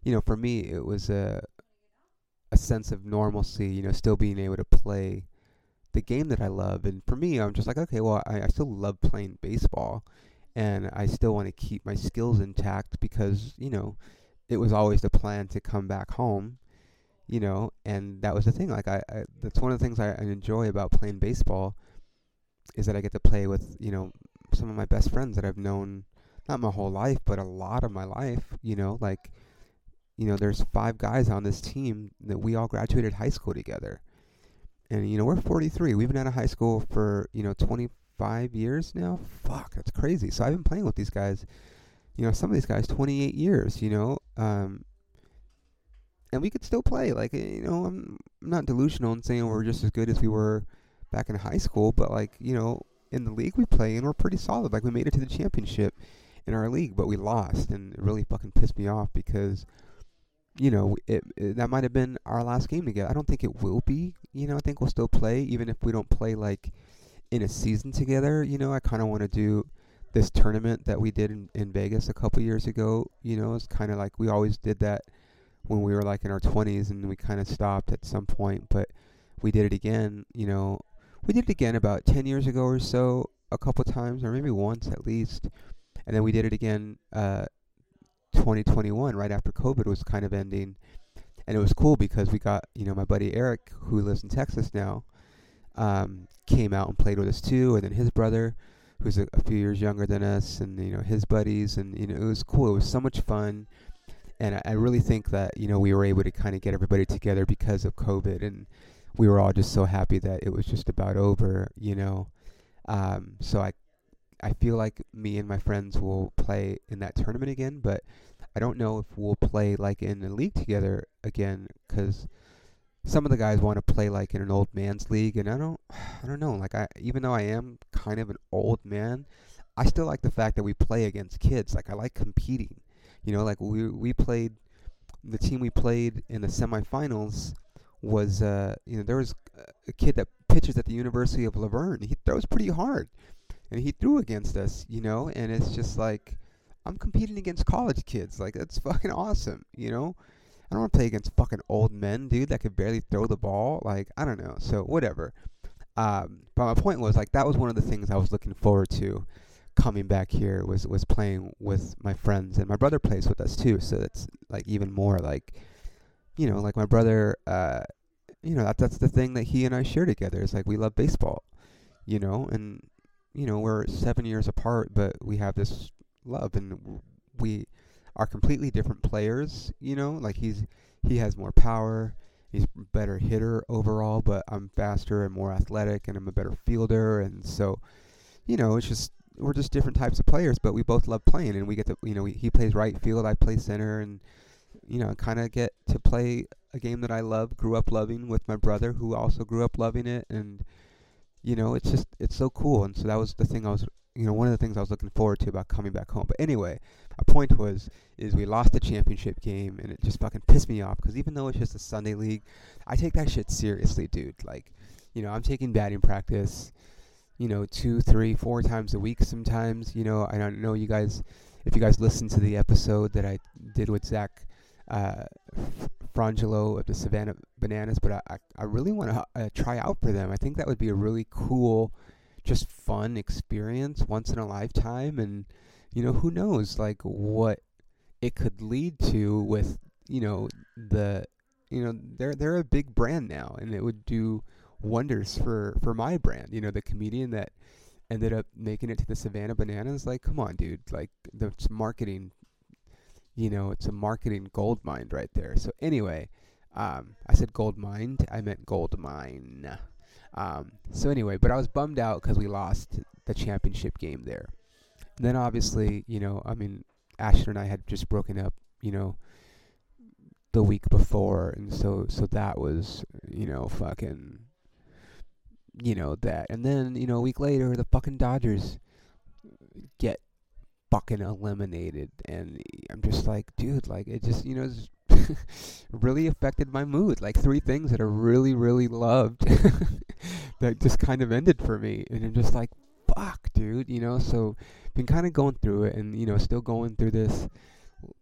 you know, for me, it was a sense of normalcy, you know, still being able to play the game that I love. And for me, I'm just like, okay, well, I still love playing baseball, and I still want to keep my skills intact because, you know, it was always the plan to come back home, you know. And that was the thing, like, I that's one of the things I enjoy about playing baseball, is that I get to play with, you know, some of my best friends that I've known, not my whole life, but a lot of my life, you know. Like, you know, there's 5 guys on this team that we all graduated high school together. And, you know, we're 43. We've been out of high school for, you know, 25 years now. Fuck, that's crazy. So I've been playing with these guys, you know, some of these guys 28 years, you know. And we could still play. Like, you know, I'm not delusional in saying we're just as good as we were back in high school, but, like, you know, in the league we play in, we're pretty solid. Like, we made it to the championship in our league, but we lost, and it really fucking pissed me off because, you know, it that might have been our last game together. I don't think it will be, you know. I think we'll still play, even if we don't play, like, in a season together, you know. I kind of want to do this tournament that we did in Vegas a couple years ago, you know. It's kind of like, we always did that when we were, like, in our 20s, and we kind of stopped at some point, but we did it again, you know. We did it again about 10 years ago or so, a couple times, or maybe once at least. And then we did it again 2021, right after COVID was kind of ending. And it was cool because we got, you know, my buddy Eric, who lives in Texas now, came out and played with us too. And then his brother, who's a few years younger than us, and, you know, his buddies. And, you know, it was cool. It was so much fun. And I really think that, you know, we were able to kind of get everybody together because of COVID, and we were all just so happy that it was just about over, you know. So I feel like me and my friends will play in that tournament again, but I don't know if we'll play, like, in the league together again, because some of the guys want to play, like, in an old man's league, and I don't know. Like, even though I am kind of an old man, I still like the fact that we play against kids. Like, I like competing, you know. Like, we played, the team we played in the semifinals was, you know, there was a kid that pitches at the University of Laverne. He throws pretty hard, and he threw against us, you know. And it's just like, I'm competing against college kids. Like, that's fucking awesome, you know. I don't want to play against fucking old men, dude, that could barely throw the ball. Like, I don't know. So, whatever. But my point was, like, that was one of the things I was looking forward to coming back here, was playing with my friends. And my brother plays with us, too, so it's, like, even more, like, you know, like, my brother, you know, that's the thing that he and I share together. It's like, we love baseball, you know. And, you know, we're 7 years apart, but we have this love, and we are completely different players, you know. Like, he has more power, he's a better hitter overall, but I'm faster and more athletic, and I'm a better fielder. And so, you know, it's just, we're just different types of players, but we both love playing, and we get to, you know, he plays right field, I play center, and, you know, kind of get to play a game that I love, grew up loving with my brother, who also grew up loving it. And, you know, it's just, it's so cool. And so that was the thing I was, you know, one of the things I was looking forward to about coming back home. But anyway, my point was, is we lost the championship game, and it just fucking pissed me off, because even though it's just a Sunday league, I take that shit seriously, dude. Like, you know, I'm taking batting practice, you know, 2, 3, 4 times a week sometimes, you know. I don't know you guys, if you guys listened to the episode that I did with Zach Frangelo of the Savannah Bananas, but I really want to try out for them. I think that would be a really cool, just fun experience, once in a lifetime. And, you know, who knows, like, what it could lead to with, you know, the, you know, they're a big brand now, and it would do wonders for my brand. You know, the comedian that ended up making it to the Savannah Bananas, like, come on, dude, like, that's marketing, you know, it's a marketing gold mine right there. So anyway, I said gold mine, I meant gold mine. So anyway, but I was bummed out because we lost the championship game there. And then obviously, you know, I mean, Asher and I had just broken up, you know, the week before, and so that was, you know, fucking, you know, that. And then, you know, a week later, the fucking Dodgers get fucking eliminated, and I'm just like, dude, like, it just, you know, it's really affected my mood. Like, 3 things that I really, really loved that just kind of ended for me, and I'm just like, fuck, dude, you know. So been kind of going through it, and, you know, still going through this,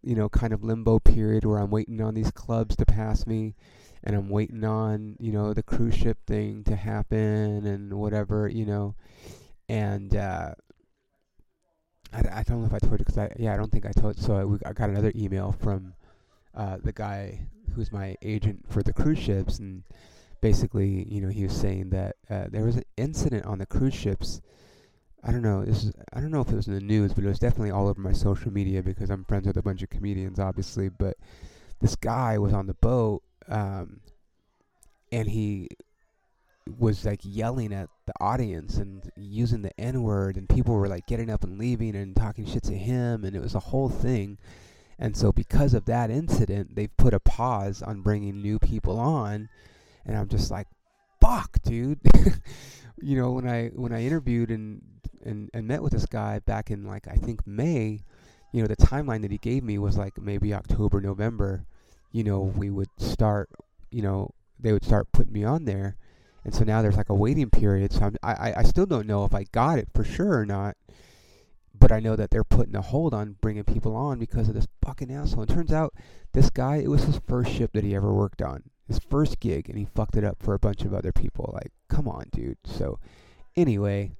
you know, kind of limbo period where I'm waiting on these clubs to pass me, and I'm waiting on, you know, the cruise ship thing to happen and whatever, you know. And I don't know if I told you, because I don't think I told you. So I got another email from the guy who's my agent for the cruise ships, and basically, you know, he was saying that there was an incident on the cruise ships. I don't know if it was in the news, but it was definitely all over my social media, because I'm friends with a bunch of comedians, obviously. But this guy was on the boat, and he was, like, yelling at the audience and using the N-word, and people were, like, getting up and leaving and talking shit to him, and it was a whole thing. And so because of that incident, they've put a pause on bringing new people on, and I'm just like, fuck, dude. You know, when I interviewed and met with this guy back in, like, I think May, you know, the timeline that he gave me was, like, maybe October, November, you know, we would start, you know, they would start putting me on there. And so now there's, like, a waiting period. So I still don't know if I got it for sure or not. But I know that they're putting a hold on bringing people on because of this fucking asshole. It turns out this guy, it was his first ship that he ever worked on. His first gig. And he fucked it up for a bunch of other people. Like, come on, dude. So anyway,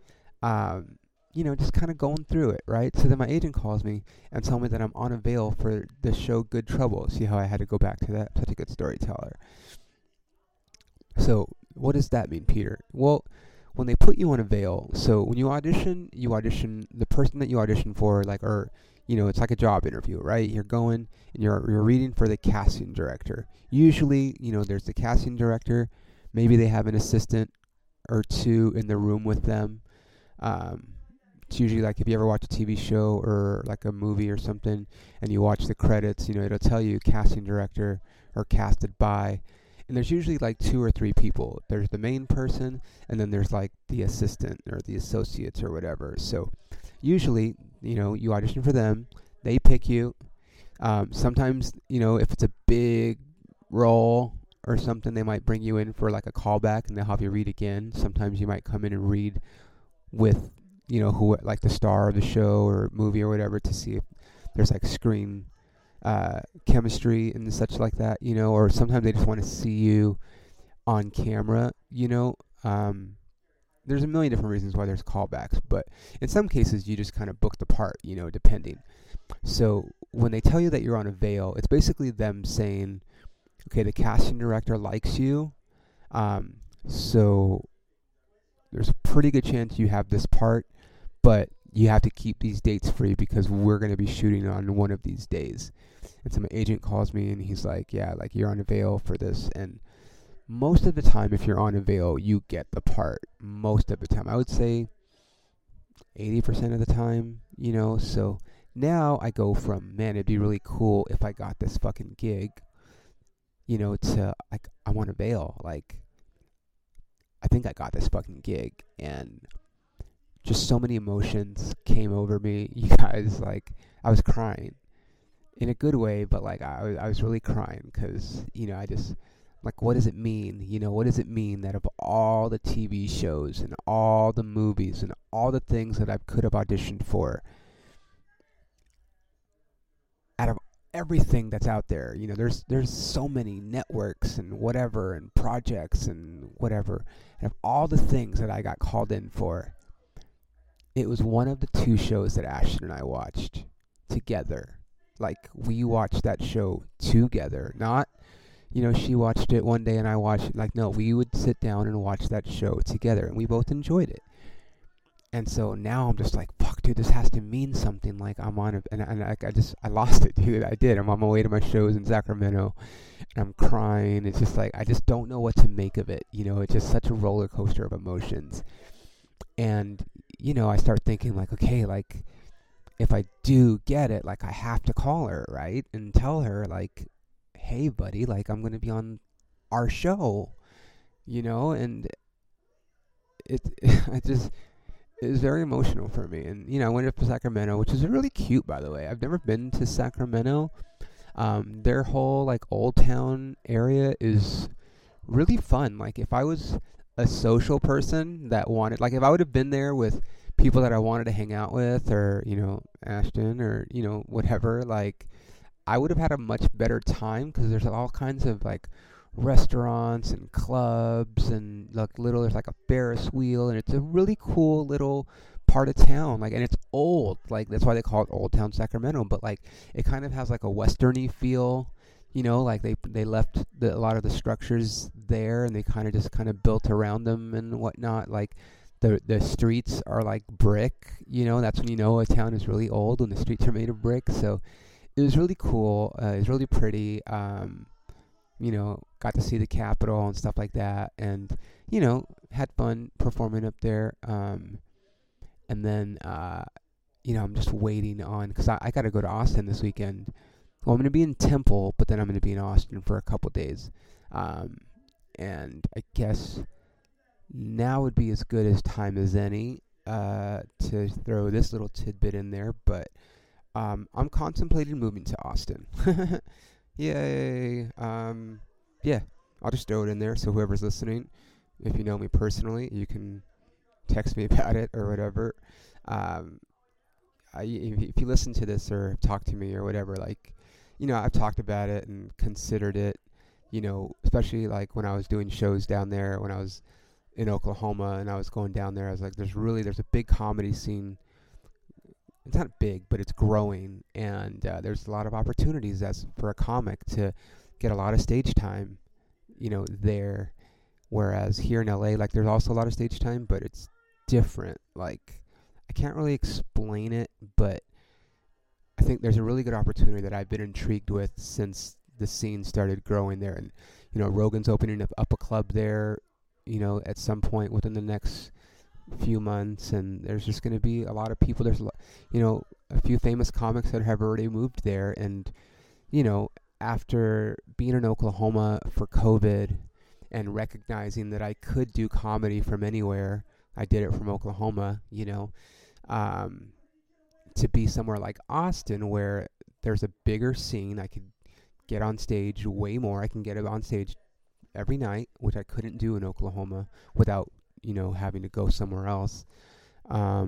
you know, just kind of going through it, right? So then my agent calls me and tells me that I'm unavailable for the show Good Trouble. See how I had to go back to that? I'm such a good storyteller. So what does that mean, Peter? Well, when they put you on a veil, so when you audition the person that you audition for, like, or, you know, it's like a job interview, right? You're going and you're reading for the casting director. Usually, you know, there's the casting director. Maybe they have an assistant or 2 in the room with them. It's usually, like, if you ever watch a TV show or, like, a movie or something, and you watch the credits, you know, it'll tell you casting director or casted by. And there's usually, like, 2 or 3 people. There's the main person, and then there's, like, the assistant or the associates or whatever. So usually, you know, you audition for them. They pick you. Sometimes, you know, if it's a big role or something, they might bring you in for, like, a callback, and they'll have you read again. Sometimes you might come in and read with, you know, who, like, the star of the show or movie or whatever, to see if there's, like, screen chemistry and such like that, you know. Or sometimes they just want to see you on camera, you know. There's a million different reasons why there's callbacks, but in some cases you just kind of book the part, you know, depending. So when they tell you that you're on a veil, it's basically them saying, okay, the casting director likes you, so there's a pretty good chance you have this part, but you have to keep these dates free because we're going to be shooting on one of these days. And so my agent calls me and he's like, yeah, like, you're on a veil for this. And most of the time, if you're on a veil, you get the part. Most of the time, I would say 80% of the time, you know. So now I go from, man, it'd be really cool if I got this fucking gig, you know, to, like, I want a veil. Like, think I got this fucking gig. And just so many emotions came over me, you guys. Like, I was crying in a good way, but like I was really crying because, you know, I just, like, what does it mean? You know, what does it mean that of all the TV shows and all the movies and all the things that I could have auditioned for, out of everything that's out there, you know, there's so many networks and whatever and projects and whatever, and of all the things that I got called in for, it was one of the two shows that Ashton and I watched together. Like, we watched that show together. Not, you know, she watched it one day and I watched it. Like, no, we would sit down and watch that show together, and we both enjoyed it. And so now I'm just like, fuck, dude, this has to mean something. Like, I'm on I lost it, dude. I did. I'm on my way to my shows in Sacramento, and I'm crying. It's just like, I just don't know what to make of it. You know, it's just such a roller coaster of emotions. And, you know, I start thinking, like, okay, like, if I do get it, like, I have to call her, right? And tell her, like, hey, buddy, like, I'm going to be on our show, you know? And it was very emotional for me. And, you know, I went up to Sacramento, which is really cute, by the way. I've never been to Sacramento. Their whole, like, Old Town area is really fun. Like, if I was a social person that wanted, like, if I would have been there with people that I wanted to hang out with, or, you know, Ashton, or, you know, whatever, like, I would have had a much better time, because there's all kinds of, like, restaurants and clubs and, like, little, there's, like, a Ferris wheel, and it's a really cool little part of town, like, and it's old, like, that's why they call it Old Town Sacramento, but, like, it kind of has, like, a western-y feel. You know, like, they left a lot of the structures there, and they kind of just kind of built around them and whatnot. Like, the streets are, like, brick. You know, that's when you know a town is really old, when the streets are made of brick. So it was really cool. It was really pretty. You know, got to see the Capitol and stuff like that. And, you know, had fun performing up there. And then, you know, I'm just waiting on, because I got to go to Austin this weekend. Well, I'm going to be in Temple, but then I'm going to be in Austin for a couple days. And I guess now would be as good as time as any to throw this little tidbit in there. But I'm contemplating moving to Austin. Yay. Yeah, I'll just throw it in there. So whoever's listening, if you know me personally, you can text me about it or whatever. If you listen to this or talk to me or whatever, like, you know, I've talked about it and considered it, you know, especially, like, when I was doing shows down there, when I was in Oklahoma and I was going down there, I was like, there's a big comedy scene. It's not big, but it's growing, and there's a lot of opportunities as for a comic to get a lot of stage time, you know, there, whereas here in LA, like, there's also a lot of stage time, but it's different. Like, I can't really explain it, but I think there's a really good opportunity that I've been intrigued with since the scene started growing there. And, you know, Rogan's opening up a club there, you know, at some point within the next few months. And there's just going to be a lot of people. There's, you know, a few famous comics that have already moved there. And, you know, after being in Oklahoma for COVID and recognizing that I could do comedy from anywhere, I did it from Oklahoma, you know, to be somewhere like Austin where there's a bigger scene. I could get on stage way more. I can get on stage every night, which I couldn't do in Oklahoma without, you know, having to go somewhere else. Rent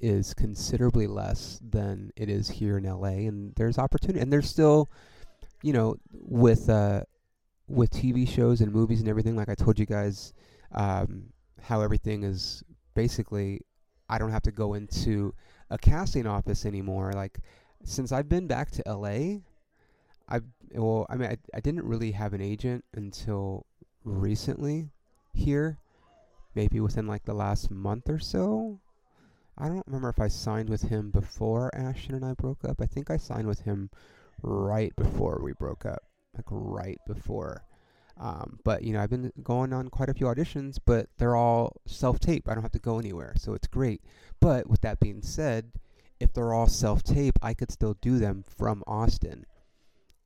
is considerably less than it is here in LA, and there's opportunity. And there's still, you know, with TV shows and movies and everything, like I told you guys, how everything is basically, I don't have to go into a casting office anymore. Like, since I've been back to LA, I didn't really have an agent until recently here, maybe within, like, the last month or so. I don't remember if I signed with him before Ashton and I broke up. I think I signed with him right before we broke up, like, right before. But, you know, I've been going on quite a few auditions, but they're all self-tape. I don't have to go anywhere, so it's great. But with that being said, if they're all self-tape, I could still do them from Austin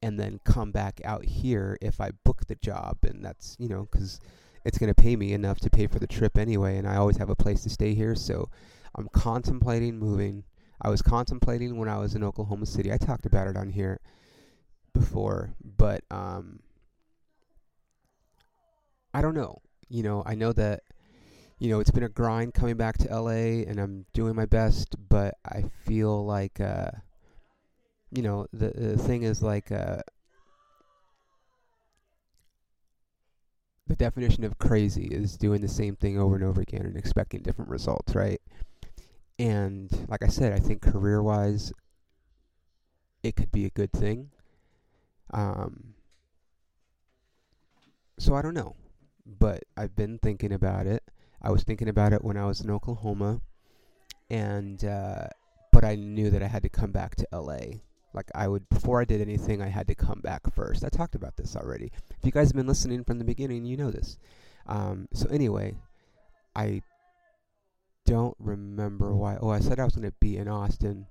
and then come back out here if I book the job. And that's, you know, because it's going to pay me enough to pay for the trip anyway, and I always have a place to stay here, so I'm contemplating moving. I was contemplating when I was in Oklahoma City. I talked about it on here before, but I don't know. You know, I know that, you know, it's been a grind coming back to LA, and I'm doing my best, but I feel like, you know, the thing is like, the definition of crazy is doing the same thing over and over again and expecting different results, right? And like I said, I think career-wise, it could be a good thing. So I don't know, but I've been thinking about it. I was thinking about it when I was in Oklahoma, and but I knew that I had to come back to LA. Like I would, before I did anything, I had to come back first. I talked about this already. If you guys have been listening from the beginning, you know this. So anyway, I don't remember why. Oh, I said I was going to be in Austin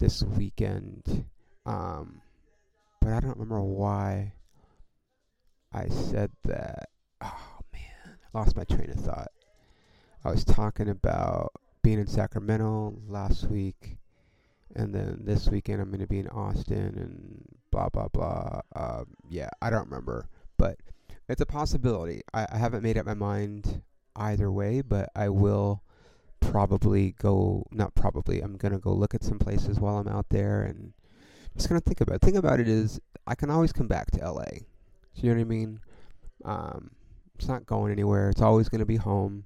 this weekend, but I don't remember why I said that. Oh man, I lost my train of thought. I was talking about being in Sacramento last week. And then this weekend I'm going to be in Austin and blah, blah, blah. Yeah, I don't remember. But it's a possibility. I haven't made up my mind either way, but I will probably go, not probably, I'm going to go look at some places while I'm out there. And I'm just going to think about it. The thing about it is I can always come back to LA. Do you know what I mean? It's not going anywhere. It's always going to be home.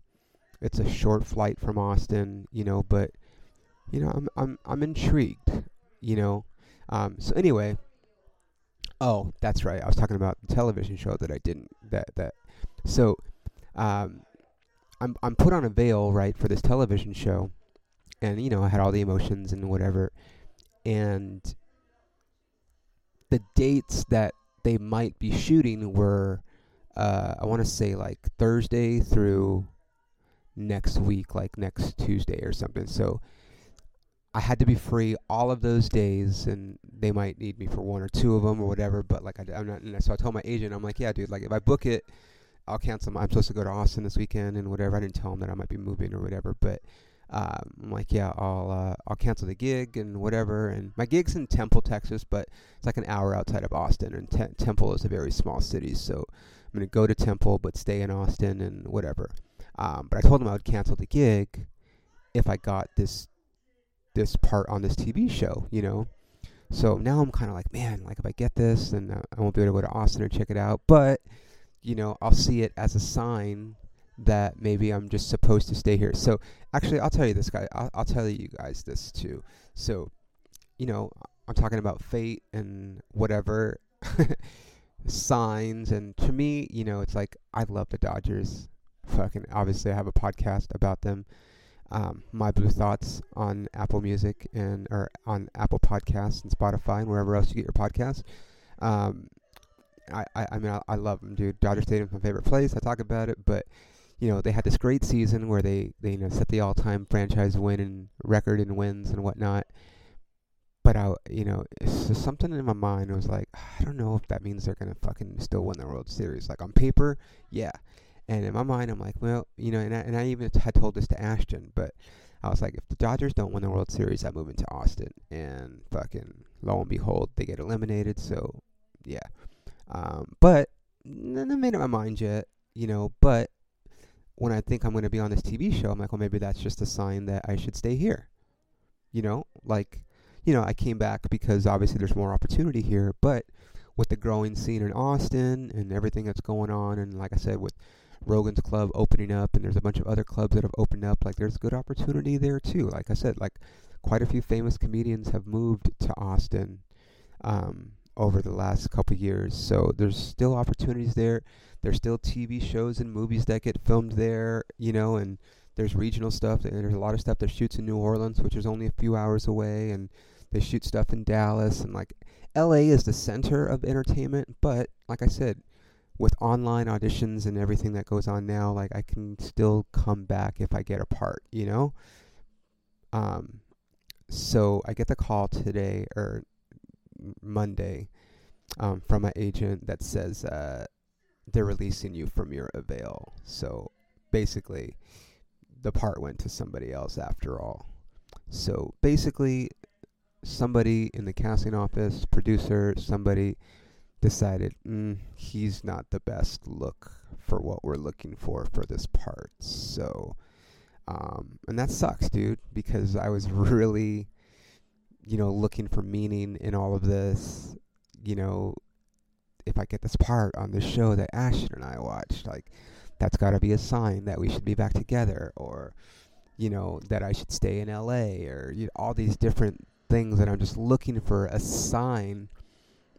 It's a short flight from Austin, you know, but... You know, I'm intrigued, you know. So anyway, oh, that's right. I was talking about the television show that I didn't, that. So, I'm put on a veil, right, for this television show. And, you know, I had all the emotions and whatever. And the dates that they might be shooting were, I want to say like Thursday through next week, like next Tuesday or something. So, I had to be free all of those days, and they might need me for one or two of them or whatever, but, like, I'm not, and so I told my agent, I'm like, yeah, dude, like, if I book it, I'll cancel I'm supposed to go to Austin this weekend and whatever. I didn't tell him that I might be moving or whatever, but I'm like, yeah, I'll cancel the gig and whatever, and my gig's in Temple, Texas, but it's like an hour outside of Austin, and Temple is a very small city, so I'm going to go to Temple but stay in Austin and whatever. But I told him I would cancel the gig if I got this part on this TV show, you know. So now I'm kind of like, man, like if I get this, then I won't be able to go to Austin or check it out. But, you know, I'll see it as a sign that maybe I'm just supposed to stay here. So actually, I'll tell you this, guys. I'll tell you guys this too. So, you know, I'm talking about fate and whatever signs. And to me, you know, it's like I love the Dodgers. Fucking obviously, I have a podcast about them. My Blue Thoughts on Apple Music and or on Apple Podcasts and Spotify and wherever else you get your podcasts. I mean, I love them, dude. Dodger Stadium's my favorite place. I talk about it, but you know they had this great season where they you know set the all-time franchise win and record in wins and whatnot. But I you know it's just something in my mind was like I don't know if that means they're gonna fucking still win the World Series. Like on paper, yeah. And in my mind, I'm like, well, you know, and I even had told this to Ashton, but I was like, if the Dodgers don't win the World Series, I'm moving to Austin. And fucking, lo and behold, they get eliminated. So, yeah. But, I made up my mind yet, you know, but when I think I'm going to be on this TV show, I'm like, well, maybe that's just a sign that I should stay here. You know, like, you know, I came back because obviously there's more opportunity here, but with the growing scene in Austin and everything that's going on, and like I said, with Rogan's Club opening up, and there's a bunch of other clubs that have opened up, like, there's good opportunity there, too. Like I said, like, quite a few famous comedians have moved to Austin over the last couple years, so there's still opportunities there. There's still TV shows and movies that get filmed there, you know, and there's regional stuff. There's a lot of stuff that shoots in New Orleans, which is only a few hours away, and they shoot stuff in Dallas, and, like, LA is the center of entertainment, but, like I said, with online auditions and everything that goes on now, like I can still come back if I get a part, you know? So I get the call today or Monday from my agent that says, they're releasing you from your avail. So basically, the part went to somebody else after all. So basically, somebody in the casting office, producer, somebody decided, he's not the best look for what we're looking for this part. So, and that sucks, dude, because I was really, looking for meaning in all of this, if I get this part on the show that Ashton and I watched, like, that's got to be a sign that we should be back together, or, that I should stay in LA, or all these different things that I'm just looking for a sign.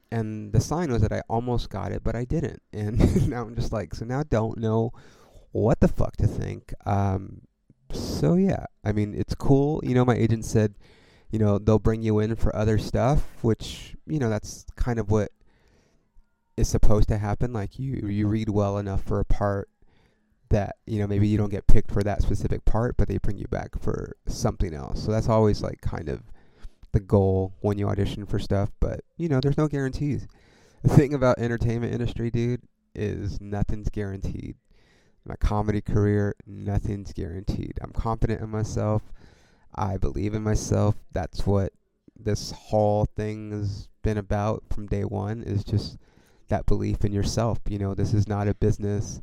And the sign was that I almost got it, but I didn't. And now I'm just like, so now I don't know what the fuck to think. So yeah, I mean, it's cool. My agent said, they'll bring you in for other stuff, which, that's kind of what is supposed to happen. Like you read well enough for a part that, maybe you don't get picked for that specific part, but they bring you back for something else. So that's always like kind of the goal when you audition for stuff, but there's no guarantees. The thing about entertainment industry, dude, is nothing's guaranteed. My comedy career, nothing's guaranteed. I'm confident in myself. I believe in myself. That's what this whole thing has been about from day one, is just that belief in yourself. This is not a business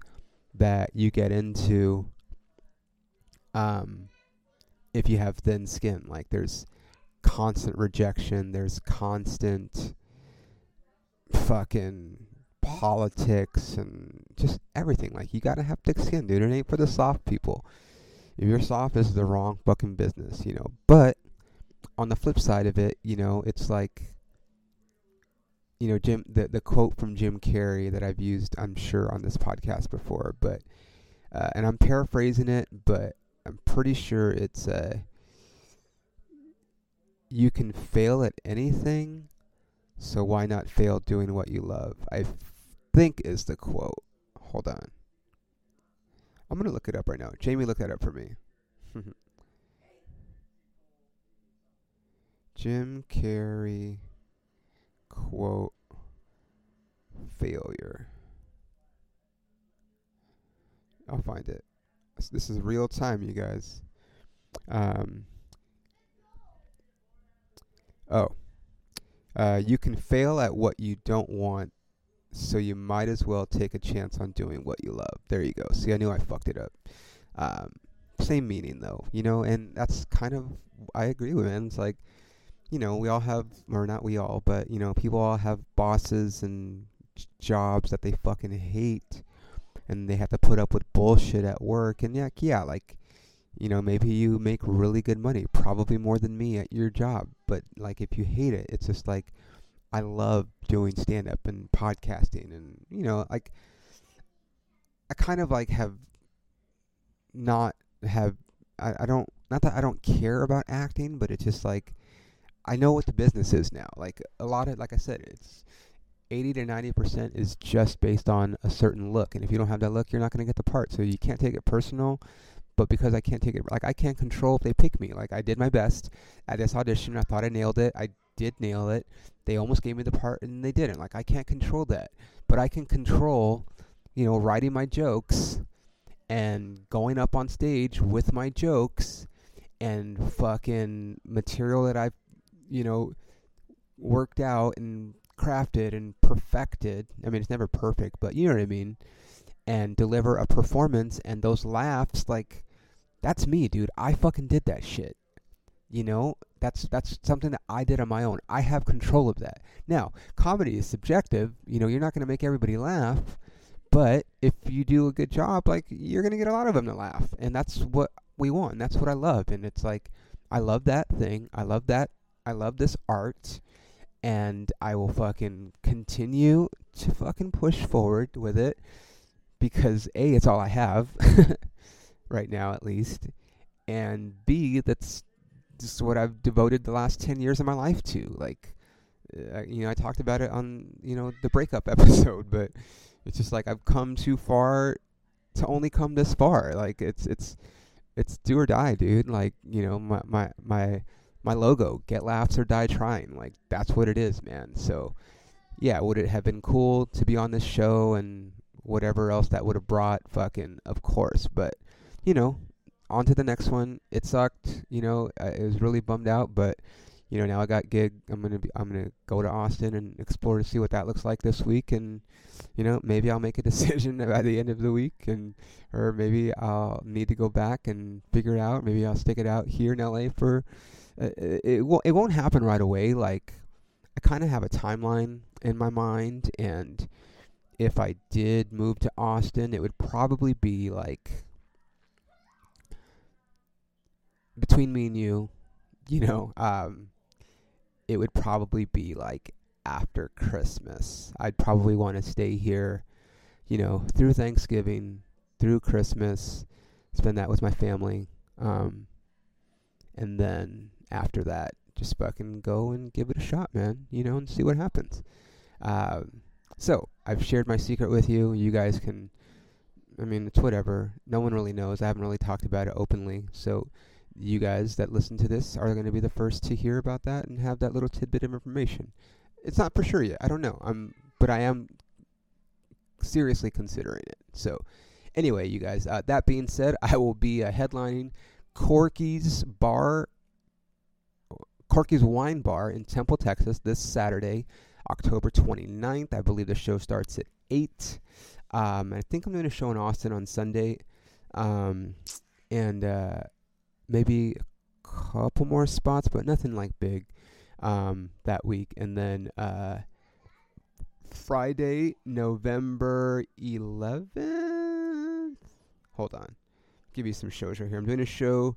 that you get into if you have thin skin. Like, there's constant rejection, there's constant fucking politics and just everything. Like, you gotta have thick skin, dude. It ain't for the soft people. If you're soft, this is the wrong fucking business, But on the flip side of it, it's like, Jim, the quote from Jim Carrey that I've used, I'm sure, on this podcast before, but and I'm paraphrasing it, but I'm pretty sure it's you can fail at anything, so why not fail doing what you love? I think is the quote. Hold on. I'm going to look it up right now. Jamie, look that up for me. Jim Carrey quote, failure. I'll find it. This is real time, you guys. You can fail at what you don't want, so you might as well take a chance on doing what you love. There you go. See, I knew I fucked it up. Same meaning, though, and that's kind of, I agree with, man. It's like, we all have, or not we all, but, people all have bosses and jobs that they fucking hate, and they have to put up with bullshit at work, and like, maybe you make really good money, probably more than me at your job, but, like, if you hate it, it's just like, I love doing stand-up and podcasting, and, like, I kind of, like, have not have, I don't, not that I don't care about acting, but it's just, like, I know what the business is now. Like, a lot of, like I said, it's 80 to 90% is just based on a certain look, and if you don't have that look, you're not going to get the part, so you can't take it personal. But because I can't take it, like, I can't control if they pick me. Like, I did my best at this audition. I thought I nailed it. I did nail it. They almost gave me the part, and they didn't. Like, I can't control that. But I can control, writing my jokes and going up on stage with my jokes and fucking material that I've, worked out and crafted and perfected. I mean, it's never perfect, but you know what I mean? And deliver a performance, and those laughs, like, that's me, dude. I fucking did that shit. That's something that I did on my own. I have control of that. Now, comedy is subjective. You're not going to make everybody laugh, but if you do a good job, like, you're going to get a lot of them to laugh, and that's what we want, and that's what I love, and it's like, I love that thing. I love this art, and I will fucking continue to fucking push forward with it. Because A, it's all I have right now, at least, and B, that's just what I've devoted the last 10 years of my life to. Like, I talked about it on, the breakup episode, but it's just like, I've come too far to only come this far. Like, it's do or die, dude. Like, my logo, get laughs or die trying. Like, that's what it is, man. So yeah, would it have been cool to be on this show and whatever else that would have brought, fucking, of course. But, you know, on to the next one. It sucked, you know, I was really bummed out, but, you know, now I got gig. I'm gonna go to Austin and explore to see what that looks like this week, and, you know, maybe I'll make a decision by the end of the week, and or maybe I'll need to go back and figure it out. Maybe I'll stick it out here in LA for. It won't happen right away. Like, I kind of have a timeline in my mind, and if I did move to Austin, it would probably be like between me and you. You know, it would probably be like after Christmas. I'd probably want to stay here, you know, through Thanksgiving, through Christmas, spend that with my family. And then after that, just fucking go and give it a shot, man, you know, and see what happens. So I've shared my secret with you. You guys can, I mean, it's whatever. No one really knows. I haven't really talked about it openly. So you guys that listen to this are going to be the first to hear about that and have that little tidbit of information. It's not for sure yet. I don't know. But I am seriously considering it. So anyway, you guys, that being said, I will be headlining Corky's Wine Bar in Temple, Texas this Saturday, October 29th. I believe the show starts at 8. I think I'm doing a show in Austin on Sunday. Maybe a couple more spots, but nothing like big that week. And then Friday, November 11th. Hold on. Give you some shows right here. I'm doing a show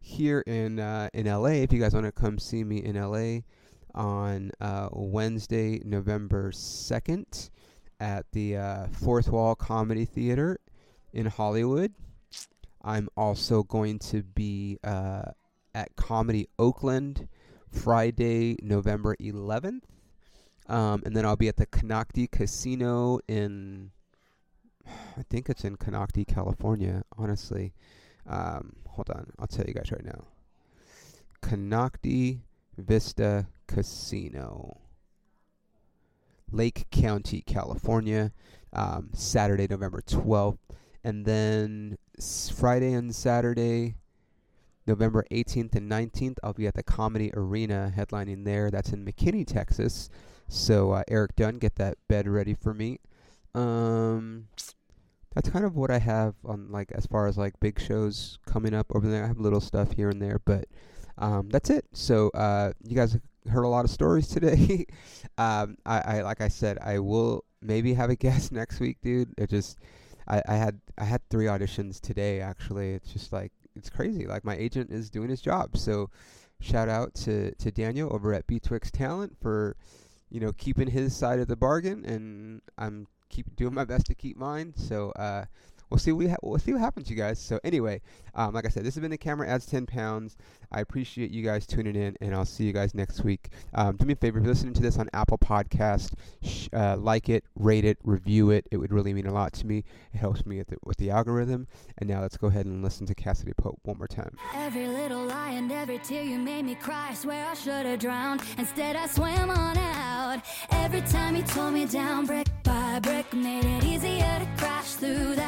here in LA. If you guys want to come see me in LA on Wednesday, November 2nd at the Fourth Wall Comedy Theater in Hollywood. I'm also going to be at Comedy Oakland Friday, November 11th. And then I'll be at the Canocti Casino in, I think it's in Canocti, California, honestly. Hold on. I'll tell you guys right now. Canocti Vista Casino, Lake County, California, Saturday, November 12th. And then Friday and Saturday, November 18th and 19th, I'll be at the Comedy Arena headlining there. That's in McKinney, Texas. So Eric Dunn, get that bed ready for me. That's kind of what I have on, like, as far as like big shows coming up over there. I have little stuff here and there, but that's it. So you guys heard a lot of stories today. I like I said, I will maybe have a guest next week, dude. It just I had 3 auditions today, actually. It's just like, it's crazy. Like, my agent is doing his job. So shout out to Daniel over at B Twix Talent for, you know, keeping his side of the bargain, and I'm keep doing my best to keep mine. So we'll see what happens, you guys. So anyway, like I said, this has been The Camera Adds 10 Pounds. I appreciate you guys tuning in, and I'll see you guys next week. Do me a favor, if you're listening to this on Apple Podcasts, like it, rate it, review it. It would really mean a lot to me. It helps me with the algorithm. And now let's go ahead and listen to Cassadee Pope one more time. Every little lie and every tear you made me cry, I swear I should have drowned. Instead I swam on out. Every time you tore me down, brick by brick, made it easier to crash through that.